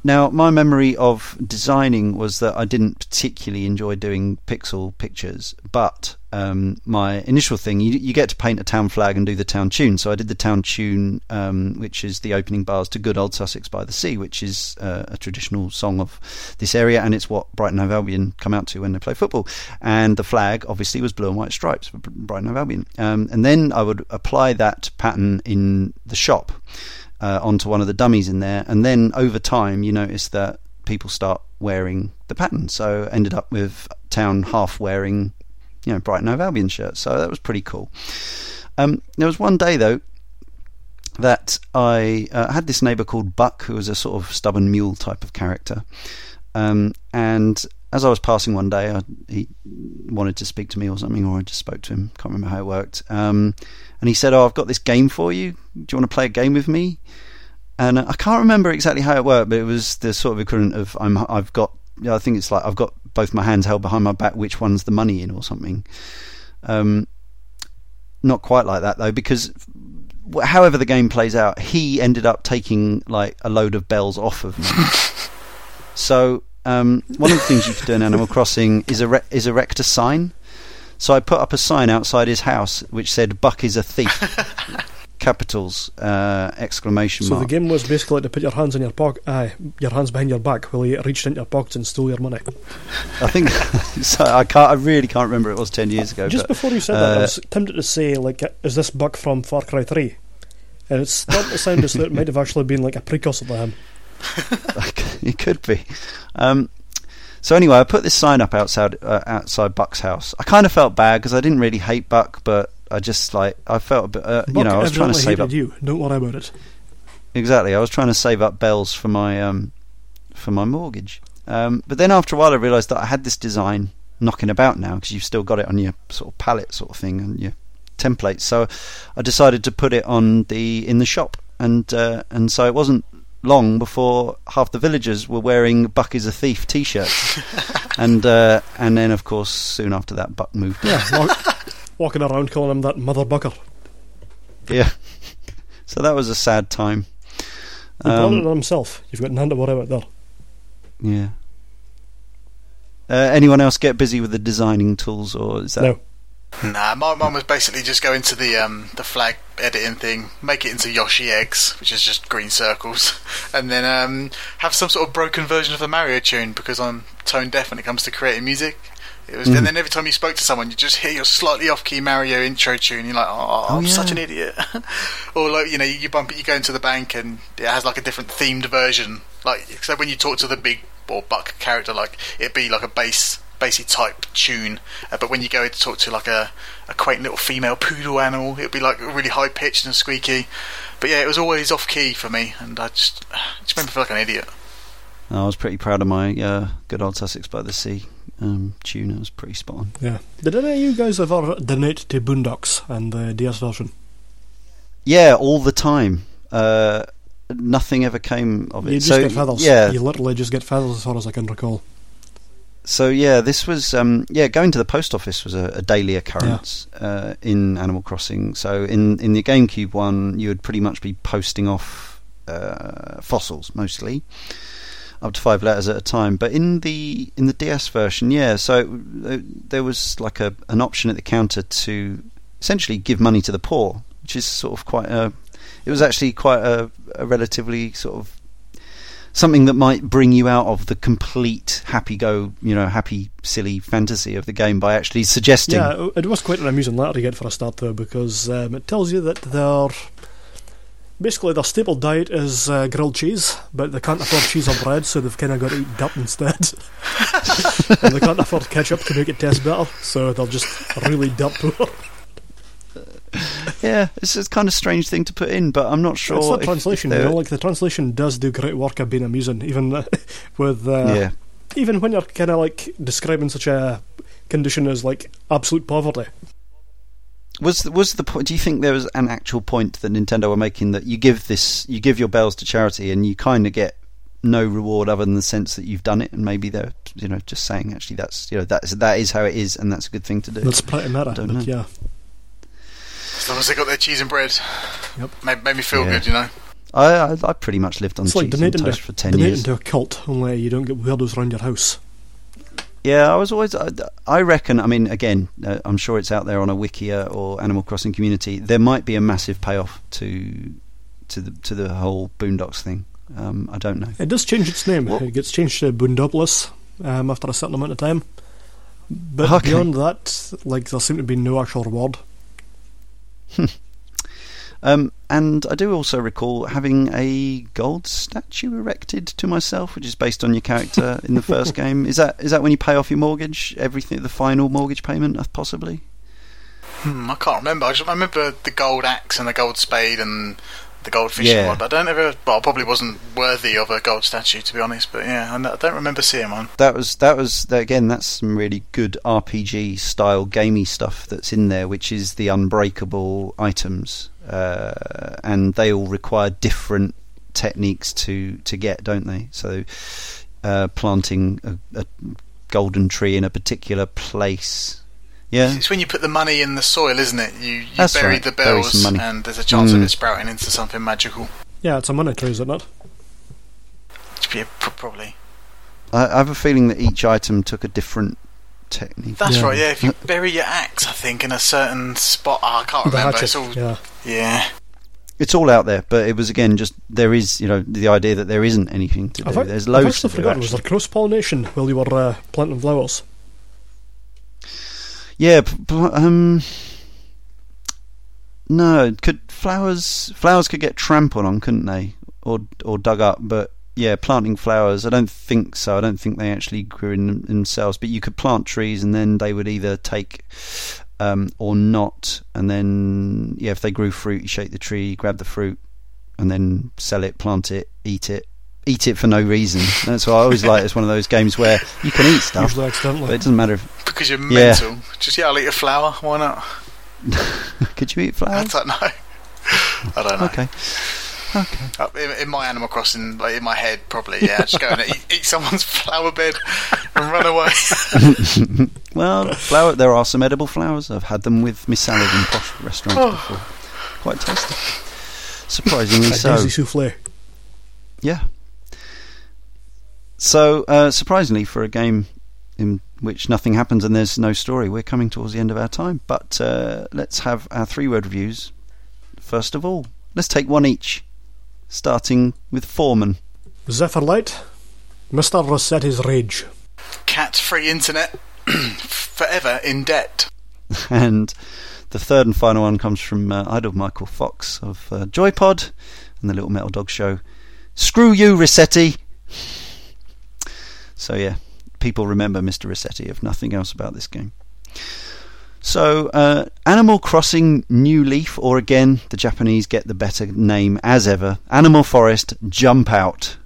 Now, my memory of designing was that I didn't particularly enjoy doing pixel pictures, but um, my initial thing, you, you get to paint a town flag and do the town tune. So I did the town tune, um, which is the opening bars to Good Old Sussex by the Sea, which is uh, a traditional song of this area, and it's what Brighton Hove Albion come out to when they play football. And the flag, obviously, was blue and white stripes for Brighton Hove Albion. Um, and then I would apply that pattern in the shop. Uh, onto one of the dummies in there, and then over time you notice that people start wearing the pattern, so ended up with town half wearing, you know, Brighton Hove Albion shirts, so that was pretty cool. Um, there was one day though that I uh, had this neighbour called Buck, who was a sort of stubborn mule type of character, um, and as I was passing one day, I, he wanted to speak to me or something, or I just spoke to him, can't remember how it worked, um, and he said, oh, I've got this game for you, do you want to play a game with me? And I can't remember exactly how it worked, but it was the sort of equivalent of, I'm, I've got, you know, I think it's like, I've got both my hands held behind my back, which one's the money in, or something. Um, not quite like that though, because however the game plays out, he ended up taking like a load of bells off of me. So... Um, one of the things you could do in Animal Crossing is, er- is erect a sign. So I put up a sign outside his house which said, Buck is a thief. Capitals, uh, exclamation mark. So the game was basically to put your hands in your pocket, aye, your hands behind your back while he reached into your pockets and stole your money. I think, so I can't, I really can't remember, it was ten years ago. Just but, before you said uh, that, I was tempted to say, like, is this Buck from Far Cry three? And it's starting to sound as though it might have actually been like a precursor to him. It could be. Um, so anyway, I put this sign up outside uh, outside Buck's house. I kind of felt bad because I didn't really hate Buck, but I just like I felt a bit, uh, you know, I was trying to save up. You. Don't worry about it. Exactly, I was trying to save up bells for my um, for my mortgage. Um, but then after a while, I realised that I had this design knocking about now, because you've still got it on your sort of palette sort of thing and your templates. So I decided to put it on the in the shop, and uh, and so it wasn't long before half the villagers were wearing Buck is a thief t-shirts. and uh, and then of course soon after that Buck moved yeah, walk, walking around calling him that mother bucker. Yeah, so that was a sad time. He um, brought it on himself. You've got none to worry about there. Yeah. Uh, anyone else get busy with the designing tools, or is that... No. Nah, my mum was basically just go into the um, the flag editing thing, make it into Yoshi eggs, which is just green circles, and then um, have some sort of broken version of the Mario tune, because I'm tone deaf when it comes to creating music. It was, mm. And then every time you spoke to someone, you just hear your slightly off-key Mario intro tune. You're like, oh, oh I'm yeah. such an idiot. Or like, you know, you bump it, you go into the bank, and it has like a different themed version. Like, except when you talk to the big or Buck character, like it'd be like a bass. Basically type tune, uh, but when you go to talk to like a, a quaint little female poodle animal, it'd be like really high pitched and squeaky. But yeah, it was always off key for me, and I just just made me feel like an idiot. I was pretty proud of my uh, Good Old Sussex by the Sea um, tune. It was pretty spot on. Yeah. Did any of you guys ever donate to Boondocks and the D S version? Yeah, all the time. Uh, nothing ever came of it. You just so, get feathers. Yeah. You literally just get feathers, as far as I can recall. So yeah, this was um, yeah going to the post office was a, a daily occurrence yeah. uh, in Animal Crossing. So in, in the GameCube one, you would pretty much be posting off uh, fossils mostly, up to five letters at a time. But in the in the D S version, yeah, so it, it, there was like a an option at the counter to essentially give money to the poor, which is sort of quite a. It was actually quite a, a relatively sort of. Something that might bring you out of the complete happy-go, you know, happy, silly fantasy of the game by actually suggesting. Yeah, it was quite an amusing letter to get for a start, though, because um, it tells you that their basically their staple diet is uh, grilled cheese, but they can't afford cheese or bread, so they've kind of got to eat dirt instead. And they can't afford ketchup to make it taste better, so they're just really dirt poor. Yeah, it's a kind of strange thing to put in, but I'm not sure. It's not translation, you know, like the translation does do great work of being amusing, even with uh, yeah. even when you're kind of like describing such a condition as like absolute poverty. Was the, was the point? Do you think there was an actual point that Nintendo were making that you give this, you give your bells to charity, and you kind of get no reward other than the sense that you've done it, and maybe they're, you know, just saying actually that's, you know, that's that is how it is, and that's a good thing to do. That's pretty meta, but know. yeah. As long as they got their cheese and bread. Yep. Made, made me feel yeah. good, you know. I I, I pretty much lived on it's cheese like donating and toast for ten donating years. Donating to a cult, only you don't get weirdos around your house. Yeah, I was always. I, I reckon. I mean, again, uh, I'm sure it's out there on a Wikia or Animal Crossing community. There might be a massive payoff to to the to the whole Boondocks thing. Um, I don't know. It does change its name. What? It gets changed to Boondopolis um, after a certain amount of time. But okay. Beyond that, like, there seemed to be no actual reward. um, and I do also recall having a gold statue erected to myself, which is based on your character in the first game. Is that is that when you pay off your mortgage, everything, the final mortgage payment, possibly? Hmm, I can't remember. I just remember the gold axe and the gold spade and the gold fishing yeah. rod. But I don't ever. Well, I probably wasn't worthy of a gold statue, to be honest. But yeah, I don't remember seeing one. That was that was again. That's some really good R P G style gamey stuff that's in there, which is the unbreakable items, uh, and they all require different techniques to to get, don't they? So, uh, planting a, a golden tree in a particular place. Yeah. It's when you put the money in the soil, isn't it? You, you bury right. the bells bury and there's a chance mm. of it sprouting into something magical. Yeah, it's a money tree, is it not? Yeah, probably. I, I have a feeling that each item took a different technique. That's yeah. right, yeah. If you bury your axe, I think, in a certain spot... Oh, I can't remember. Hatchet, it's all... Yeah. yeah. It's all out there, but it was, again, just... There is, you know, the idea that there isn't anything to do. I've, there's loads I've actually to do, forgotten. Actually. Was there cross-pollination while you were uh, planting flowers? Yeah, um, no. Could flowers flowers could get trampled on, couldn't they, or or dug up? But yeah, planting flowers, I don't think so. I don't think they actually grew in themselves. But you could plant trees, and then they would either take um, or not. And then yeah, if they grew fruit, you shake the tree, you grab the fruit, and then sell it, plant it, eat it. Eat it for no reason. That's why I always like. It's one of those games where you can eat stuff, usually accidentally. But it doesn't matter if, because you're mental. Yeah. Just yeah, I'll eat a flower. Why not? Could you eat flowers? I don't know. I don't know. Okay. Okay. Uh, in, in my Animal Crossing, like, in my head, probably yeah. Just go and eat, eat someone's flower bed and run away. Well, flower. There are some edible flowers. I've had them with my salad in posh restaurants oh. before. Quite tasty. Surprisingly so. Daisy soufflé. Yeah. So, uh, surprisingly, for a game in which nothing happens and there's no story, we're coming towards the end of our time. But uh, let's have our three-word reviews first of all. Let's take one each, starting with Foreman. Zephyr Light, Mister Rossetti's Rage. Cat-free internet, forever in debt. And the third and final one comes from uh, Idle Michael Fox of uh, Joypod and the Little Metal Dog Show. Screw you, Rossetti! So yeah, people remember Mister Rossetti, if nothing else about this game. So, uh, Animal Crossing New Leaf, or again, the Japanese get the better name as ever, Animal Forest Jump Out.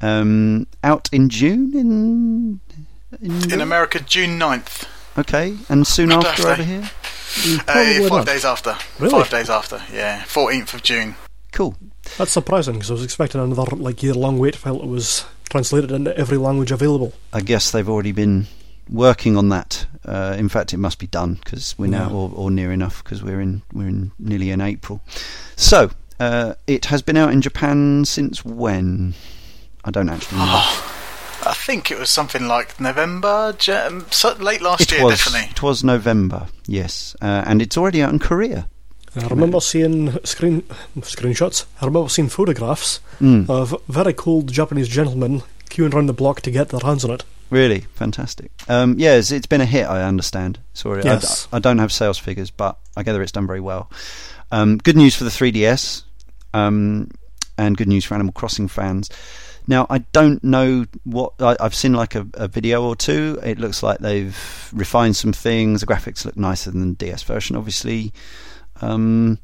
Um, out in June? In in, in America, June ninth. Okay, and soon Not after birthday. Over here? Uh, five not. days after. Really? Five days after, yeah. fourteenth of June. Cool. That's surprising, because I was expecting another like year-long wait while it was translated into every language available. I guess they've already been working on that. Uh, in fact, it must be done, because we're now, yeah. or, or near enough, because we're in we're in nearly in April. So uh, it has been out in Japan since when? I don't actually know. Oh, I think it was something like November, Jan- late last it year, was, definitely. It was November, yes, uh, and it's already out in Korea. I remember seeing screen screenshots. I remember seeing photographs mm. of very cool Japanese gentlemen queuing around the block to get their hands on it. Really fantastic. Um, yes, yeah, it's, it's been a hit. I understand. Sorry, yes. I, I don't have sales figures, but I gather it's done very well. Um, good news for the three D S, um, and good news for Animal Crossing fans. Now, I don't know what... I, I've seen like a, a video or two. It looks like they've refined some things. The graphics look nicer than the D S version, obviously. Um,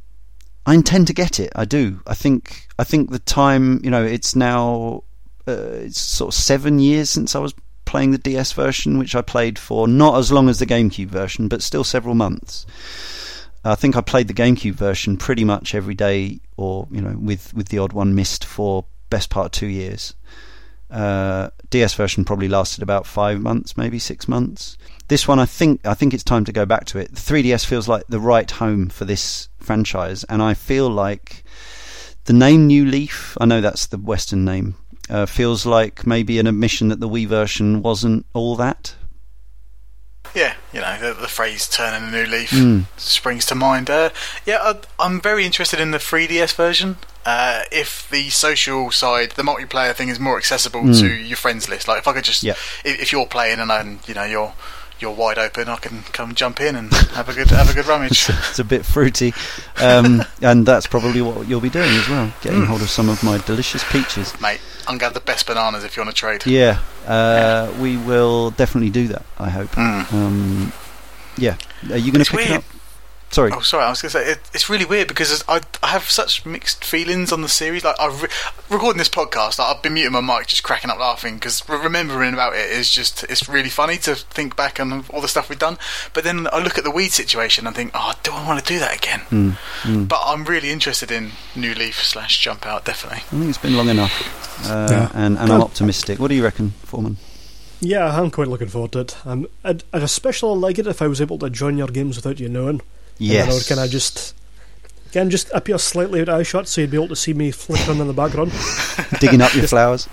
I intend to get it. I do. I think. I think the time. You know, it's now. Uh, it's sort of seven years since I was playing the D S version, which I played for not as long as the GameCube version, but still several months. I think I played the GameCube version pretty much every day, or you know, with with the odd one missed for best part of two years. Uh, D S version probably lasted about five months, maybe six months. This one, I think I think it's time to go back to it. The three D S feels like the right home for this franchise, and I feel like The name New Leaf, I know that's the Western name, uh, feels like maybe an admission that the Wii version wasn't all that. Yeah, you know, the, the phrase turning a new leaf mm. springs to mind. Uh, yeah, I, I'm very interested in the three D S version. Uh, if the social side, the multiplayer thing is more accessible mm. to your friends list. Like, if I could just... Yeah. If, if you're playing and, I'm, you know, you're... you're wide open, I can come jump in and have a good have a good rummage. It's a bit fruity, um, and that's probably what you'll be doing as well, getting mm. hold of some of my delicious peaches. Mate, I'm going to have the best bananas if you want to trade. Yeah, uh, yeah. We will definitely do that, I hope. Mm. Um, yeah, are you going to pick weird. it up? Sorry. Oh, sorry, I was going to say, it, it's really weird because I, I have such mixed feelings on the series. Like, I re- recording this podcast, like, I've been muting my mic, just cracking up laughing, because remembering about it is just, it's really funny to think back on all the stuff we've done. But then I look at the weed situation and think, oh, do I want to do that again? Mm, mm. But I'm really interested in New Leaf slash Jump Out, definitely. I think it's been long enough, uh, yeah. and, and I'm optimistic. What do you reckon, Foreman? Yeah, I'm quite looking forward to it. Um, I'd, I'd especially like it if I was able to join your games without you knowing. Yes. Or can I just can I just appear slightly out of eyeshot so you'd be able to see me flickering in the background, digging up your just, flowers?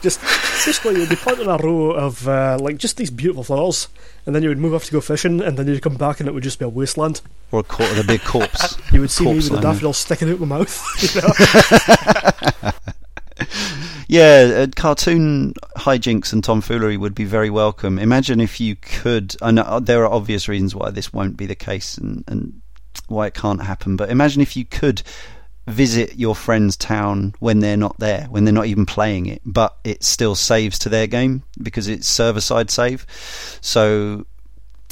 Just basically, you'd be planting a row of uh, like just these beautiful flowers, and then you would move off to go fishing, and then you'd come back, and it would just be a wasteland. Or a cor- the big corpse. You would see corpse me with a daffodil sticking out my mouth. You know? Yeah, cartoon hijinks and tomfoolery would be very welcome. Imagine if you could, and there are obvious reasons why this won't be the case and, and why it can't happen, but imagine if you could visit your friend's town when they're not there, when they're not even playing it, but it still saves to their game because it's server-side save. So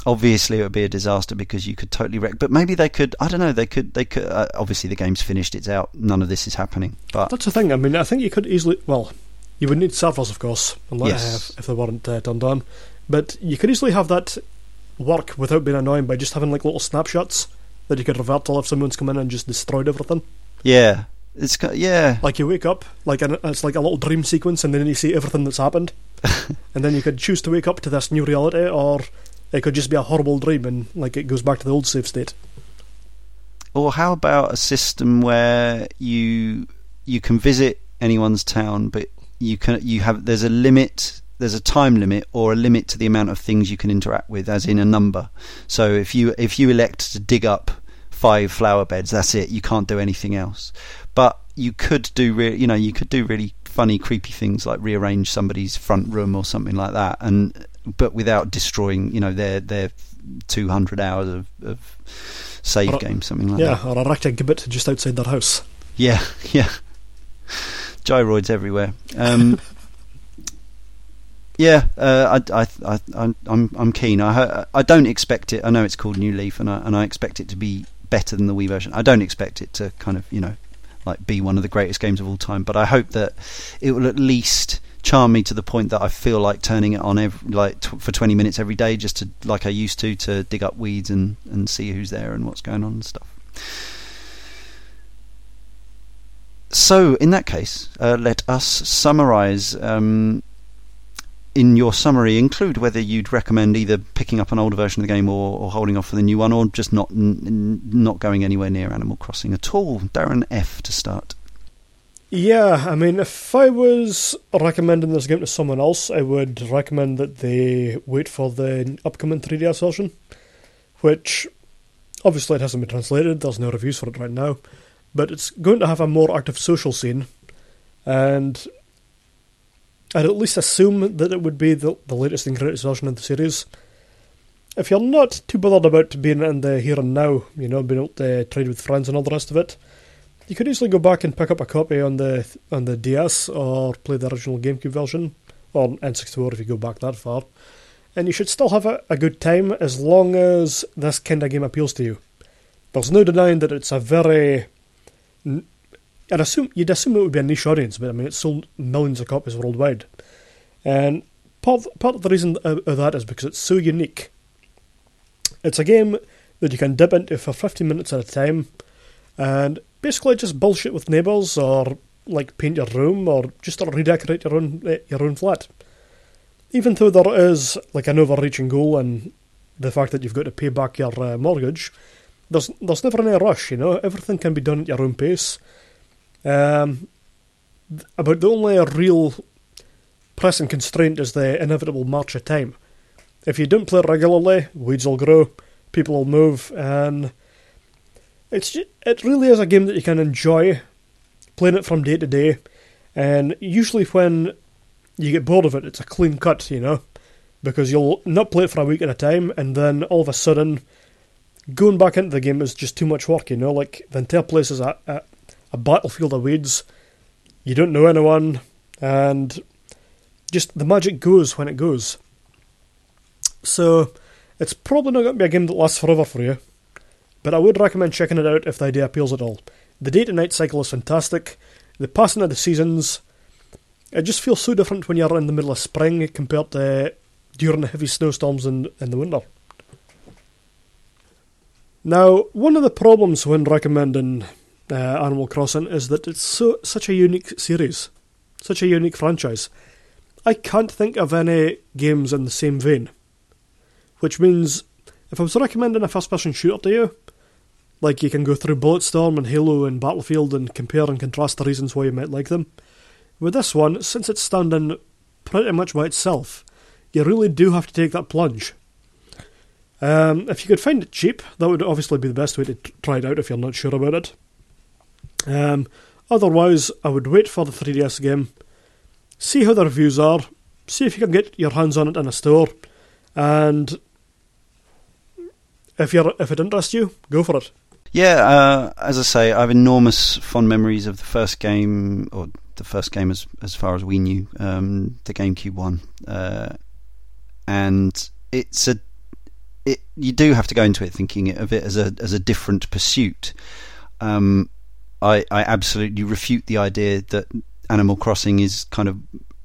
obviously it would be a disaster because you could totally wreck, but maybe they could, I don't know, they could they could uh, obviously the game's finished, it's out, none of this is happening, but that's the thing. I mean, I think you could easily, well, you would need servers, of course, unless yes. have, if they weren't uh, turned on, but you could easily have that work without being annoying by just having like little snapshots that you could revert to if someone's come in and just destroyed everything. Yeah, it's yeah like you wake up, like an, it's like a little dream sequence, and then you see everything that's happened. And then you could choose to wake up to this new reality, or it could just be a horrible dream and like it goes back to the old save state. Or how about a system where you you can visit anyone's town, but you can you have there's a limit, there's a time limit or a limit to the amount of things you can interact with, as in a number. So if you if you elect to dig up five flower beds, that's it. You can't do anything else. But you could do re- you know you could do really funny, creepy things like rearrange somebody's front room or something like that, and but without destroying, you know, their their two hundred hours of, of save or, game, something like yeah, that. Yeah, or a racking just outside their house. Yeah, yeah. Gyroids everywhere. Um, yeah, uh, I, I, I, I, I'm, I'm keen. I, I don't expect it. I know it's called New Leaf, and I, and I expect it to be better than the Wii version. I don't expect it to kind of, you know, like be one of the greatest games of all time, but I hope that it will at least charm me to the point that I feel like turning it on every, like t- for twenty minutes every day, just to like I used to to dig up weeds and, and see who's there and what's going on and stuff. So in that case, uh, let us summarise. Um, in your summary, include whether you'd recommend either picking up an older version of the game or, or holding off for the new one, or just not n- not going anywhere near Animal Crossing at all. Darren F to start. Yeah, I mean, if I was recommending this game to someone else, I would recommend that they wait for the upcoming three D S version, which, obviously it hasn't been translated, there's no reviews for it right now, but it's going to have a more active social scene, and I'd at least assume that it would be the, the latest and greatest version of the series. If you're not too bothered about being in the here and now, you know, being out there, trade with friends and all the rest of it, you could easily go back and pick up a copy on the on the D S or play the original GameCube version, or N sixty-four if you go back that far, and you should still have a, a good time as long as this kind of game appeals to you. There's no denying that it's a very... I'd assume, you'd assume it would be a niche audience, but I mean, it's sold millions of copies worldwide. And part of, part of the reason of that is because it's so unique. It's a game that you can dip into for fifteen minutes at a time, and basically just bullshit with neighbours, or like paint your room, or just redecorate your own your own flat. Even though there is like an overreaching goal and the fact that you've got to pay back your uh, mortgage, there's there's never any rush, you know. Everything can be done at your own pace. Um, about the only real pressing constraint is the inevitable march of time. If you don't play regularly, weeds will grow, people will move, and it's just, it really is a game that you can enjoy playing it from day to day. And usually when you get bored of it, it's a clean cut, you know, because you'll not play it for a week at a time, and then all of a sudden going back into the game is just too much work, you know. Like, the entire place is a, a, a battlefield of weeds. You don't know anyone, and just the magic goes when it goes. So it's probably not going to be a game that lasts forever for you, but I would recommend checking it out if the idea appeals at all. The day to night cycle is fantastic. The passing of the seasons, it just feels so different when you're in the middle of spring compared to during the heavy snowstorms in, in the winter. Now, one of the problems when recommending uh, Animal Crossing is that it's so such a unique series, such a unique franchise. I can't think of any games in the same vein, which means if I was recommending a first-person shooter to you, like you can go through Bulletstorm and Halo and Battlefield and compare and contrast the reasons why you might like them, with this one, since it's standing pretty much by itself, you really do have to take that plunge. Um, if you could find it cheap, that would obviously be the best way to try it out if you're not sure about it. Um, otherwise, I would wait for the three D S game, see how the reviews are, see if you can get your hands on it in a store, and if you're if it interests you, go for it. Yeah, uh, as I say, I have enormous fond memories of the first game, or the first game as as far as we knew, um, the GameCube one, uh, and it's a it you do have to go into it thinking of it as a as a different pursuit. Um, I I absolutely refute the idea that Animal Crossing is kind of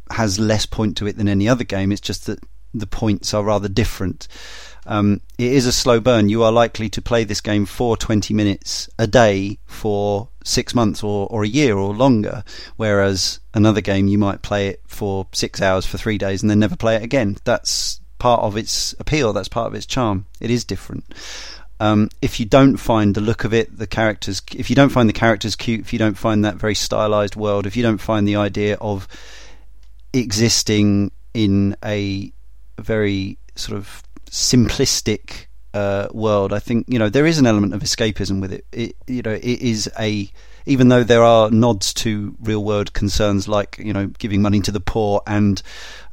has less point to it than any other game. It's just that the points are rather different. Um, it is a slow burn. You are likely to play this game for twenty minutes a day for six months or, or a year or longer, whereas another game you might play it for six hours for three days and then never play it again. That's part of its appeal. That's part of its charm. It is different. Um, if you don't find the look of it, the characters, if you don't find the characters cute, if you don't find that very stylized world, if you don't find the idea of existing in a very sort of simplistic uh, world, I think, you know, there is an element of escapism with it. It, you know, it is a, even though there are nods to real world concerns like, you know, giving money to the poor and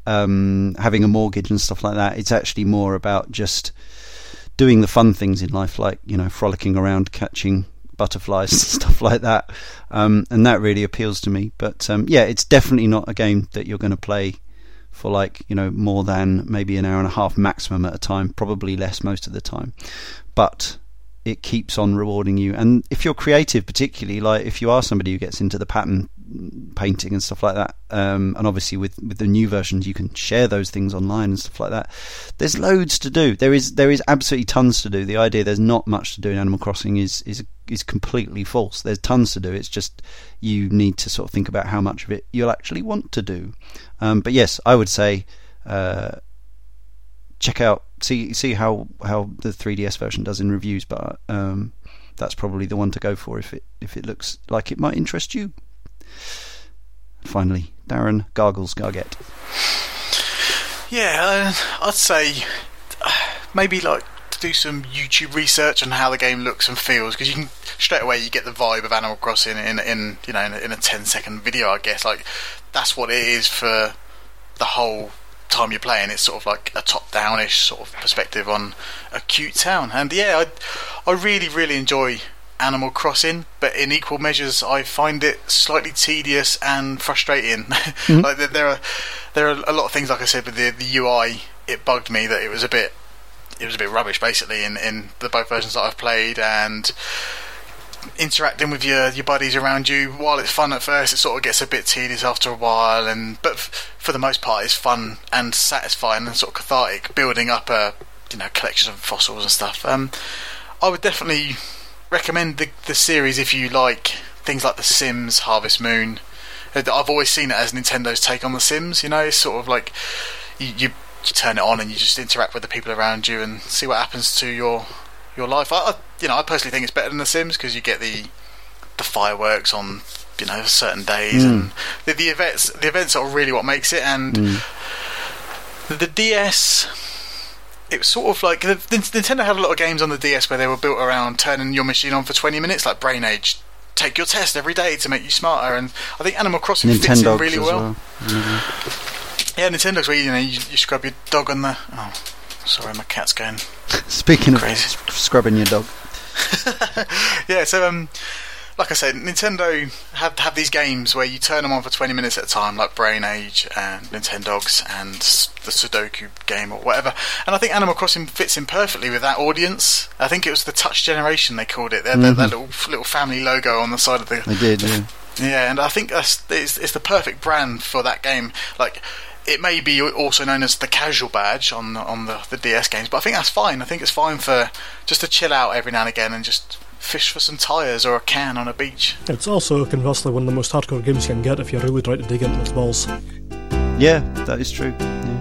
um, having a mortgage and stuff like that, it's actually more about just doing the fun things in life, like, you know, frolicking around, catching butterflies and stuff like that. Um, and that really appeals to me. But um, yeah, it's definitely not a game that you're going to play for, like, you know, more than maybe an hour and a half maximum at a time, probably less most of the time. But it keeps on rewarding you. And if you're creative, particularly, like if you are somebody who gets into the pattern painting and stuff like that, um, and obviously with, with the new versions you can share those things online and stuff like that, there's loads to do. There is there is absolutely tons to do. The idea there's not much to do in Animal Crossing is is is completely false. There's tons to do. It's just you need to sort of think about how much of it you'll actually want to do. Um, but yes, I would say uh, check out, see see how, how the three D S version does in reviews, but um, that's probably the one to go for if it if it looks like it might interest you. Finally, Darren Gargles Gargett. Yeah, uh, I'd say maybe like to do some YouTube research on how the game looks and feels, because you can straight away you get the vibe of Animal Crossing in in you know in a, in a ten second video. I guess like that's what it is for the whole time you're playing. It's sort of like a top-downish sort of perspective on a cute town, and yeah, I I really really enjoy Animal Crossing, but in equal measures I find it slightly tedious and frustrating. Mm-hmm. Like there are there are a lot of things, like I said, with the, the U I, it bugged me that it was a bit it was a bit rubbish basically in, in the both versions that I've played, and interacting with your your buddies around you, while it's fun at first, it sort of gets a bit tedious after a while, and but f- for the most part it's fun and satisfying and sort of cathartic, building up a you know collection of fossils and stuff. Um, I would definitely recommend the, the series if you like things like The Sims, Harvest Moon. I've always seen it as Nintendo's take on The Sims, you know, it's sort of like you, you turn it on and you just interact with the people around you and see what happens to your your life. I, I you know I personally think it's better than The Sims because you get the the fireworks on you know, certain days, mm. and the, the events the events are really what makes it. And mm. the D S, it was sort of like the, the Nintendo had a lot of games on the D S where they were built around turning your machine on for twenty minutes, like Brain Age. Take your test every day to make you smarter, and I think Animal Crossing Nintendogs fits in really well. well. Mm-hmm. Yeah, Nintendo's where you know you, you scrub your dog on the. Oh, sorry, my cat's going. Speaking crazy. Of scrubbing your dog. Yeah, so um, like I said, Nintendo have have these games where you turn them on for twenty minutes at a time, like Brain Age and Nintendogs and the Sudoku game or whatever. And I think Animal Crossing fits in perfectly with that audience. I think it was the Touch Generation they called it. They had mm-hmm. that little little family logo on the side of the. They did, yeah. Yeah, and I think that's it's, it's the perfect brand for that game. Like. It may be also known as the casual badge on the, on the, the D S games, but I think that's fine. I think it's fine for just to chill out every now and again and just fish for some tyres or a can on a beach. It's also conversely one of the most hardcore games you can get if you really try to dig into its balls. Yeah, that is true. Yeah.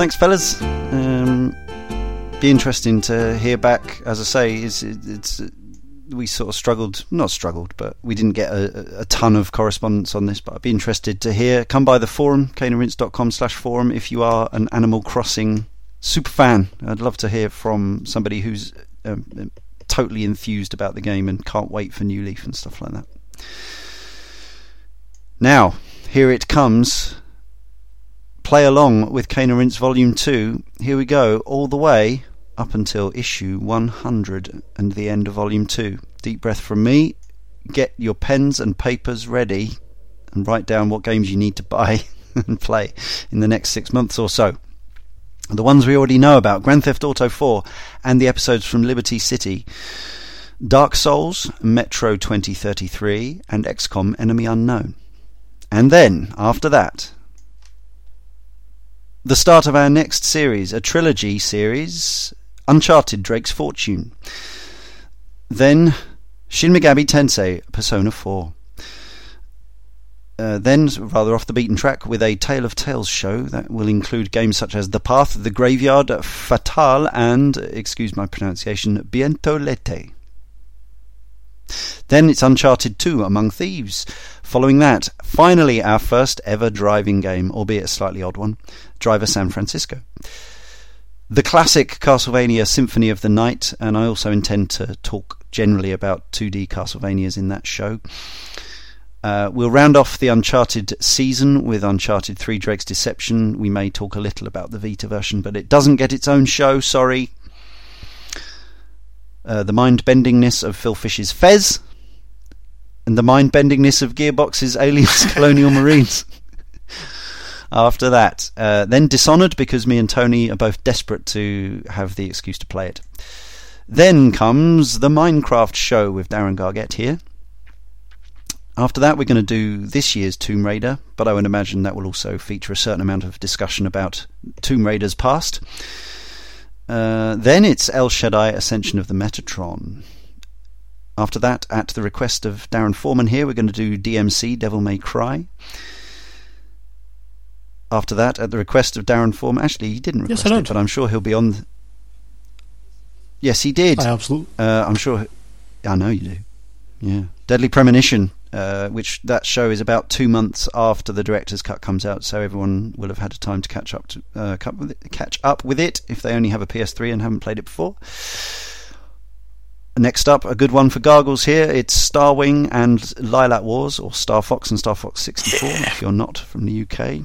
Thanks, fellas. Um, be interesting to hear back. As I say, it's, it's we sort of struggled, not struggled, but we didn't get a, a ton of correspondence on this. But I'd be interested to hear. Come by the forum, cane and rinse dot com slash forum, if you are an Animal Crossing super fan. I'd love to hear from somebody who's um, totally enthused about the game and can't wait for New Leaf and stuff like that. Now, here it comes. Play along with Cane and Rinse Volume two. Here we go, all the way up until issue one hundred and the end of Volume two. Deep breath from me. Get your pens and papers ready and write down what games you need to buy and play in the next six months or so. The ones we already know about: Grand Theft Auto four and the episodes from Liberty City, Dark Souls, Metro twenty thirty-three, and X COM Enemy Unknown. And then, after that, the start of our next series, a trilogy series, Uncharted Drake's Fortune. Then Shin Megami Tensei, Persona four. Uh, then, rather off the beaten track, with a Tale of Tales show that will include games such as The Path, The Graveyard, Fatale, and, excuse my pronunciation, Bientôt l'été. Then it's Uncharted two, Among Thieves. Following that, finally our first ever driving game, albeit a slightly odd one, Driver San Francisco. The classic Castlevania Symphony of the Night, and I also intend to talk generally about two D Castlevanias in that show. Uh, we'll round off the Uncharted season with Uncharted three, Drake's Deception. We may talk a little about the Vita version, but it doesn't get its own show, sorry. Uh, the mind-bendingness of Phil Fish's Fez, and the mind-bendingness of Gearbox's Aliens Colonial Marines. After that, uh, then Dishonored, because me and Tony are both desperate to have the excuse to play it. Then comes the Minecraft show with Darren Gargett here. After that, we're going to do this year's Tomb Raider, but I would imagine that will also feature a certain amount of discussion about Tomb Raider's past. Uh, then it's El Shaddai, Ascension of the Metatron. After that, at the request of Darren Foreman here, we're going to do D M C, Devil May Cry. After that, at the request of Darren Foreman... Actually, he didn't request yes, it, but I'm sure he'll be on... The... Yes, he did. I absolutely... Uh, I'm sure... I know you do. Yeah. Deadly Premonition, uh, which that show is about two months after the director's cut comes out, so everyone will have had time to catch up to uh, catch up with it if they only have a P S three and haven't played it before. Next up, a good one for Gargles here. It's Starwing and Lilac Wars, or Star Fox and Star Fox sixty-four, yeah. If you're not from the U K.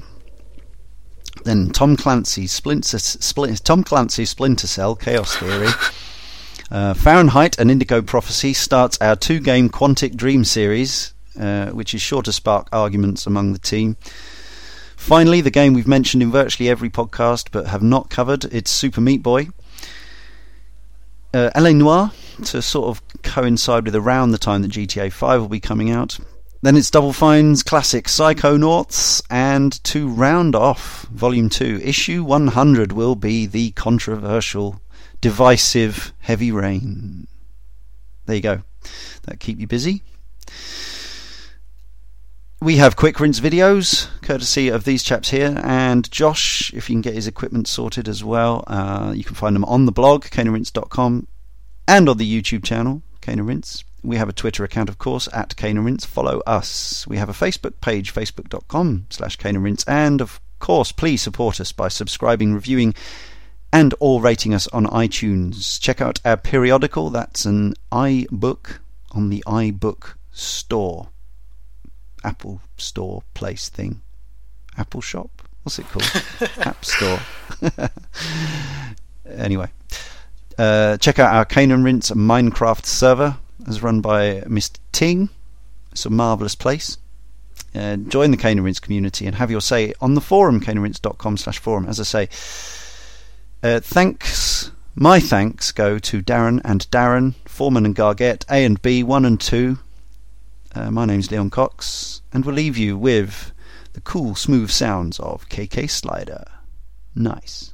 Then Tom Clancy's Splinter, Splinter Tom Clancy's Splinter Cell Chaos Theory. Uh, Fahrenheit, an Indigo Prophecy, starts our two-game Quantic Dream series, uh, which is sure to spark arguments among the team. Finally, the game we've mentioned in virtually every podcast but have not covered, it's Super Meat Boy. Uh, L A Noire, to sort of coincide with around the time that G T A five will be coming out. Then it's Double Fine's classic Psychonauts, and to round off Volume two, Issue one hundred will be the controversial, divisive Heavy Rain. There you go. That'll keep you busy. We have quick rinse videos, courtesy of these chaps here, and Josh, if you can get his equipment sorted as well. Uh, you can find them on the blog, cana rinse dot com, and on the YouTube channel, Cana Rinse. We have a Twitter account, of course, at Cana Rinse. Follow us. We have a Facebook page, facebook dot com slash Cana Rinse, and, of course, please support us by subscribing, reviewing, and or rating us on iTunes. Check out our periodical, that's an iBook on the iBook store. Apple Store place thing. Apple Shop? What's it called? App Store. Anyway. Uh, check out our Cana Rinse Minecraft server. It's run by Mister Ting. It's a marvellous place. Uh, join the Cana Rinse community and have your say on the forum, cana rinse dot com slash forum. As I say, uh, thanks. My thanks go to Darren and Darren, Foreman and Gargett, A and B, one and two. Uh, my name's Leon Cox, and we'll leave you with the cool, smooth sounds of K K Slider. Nice.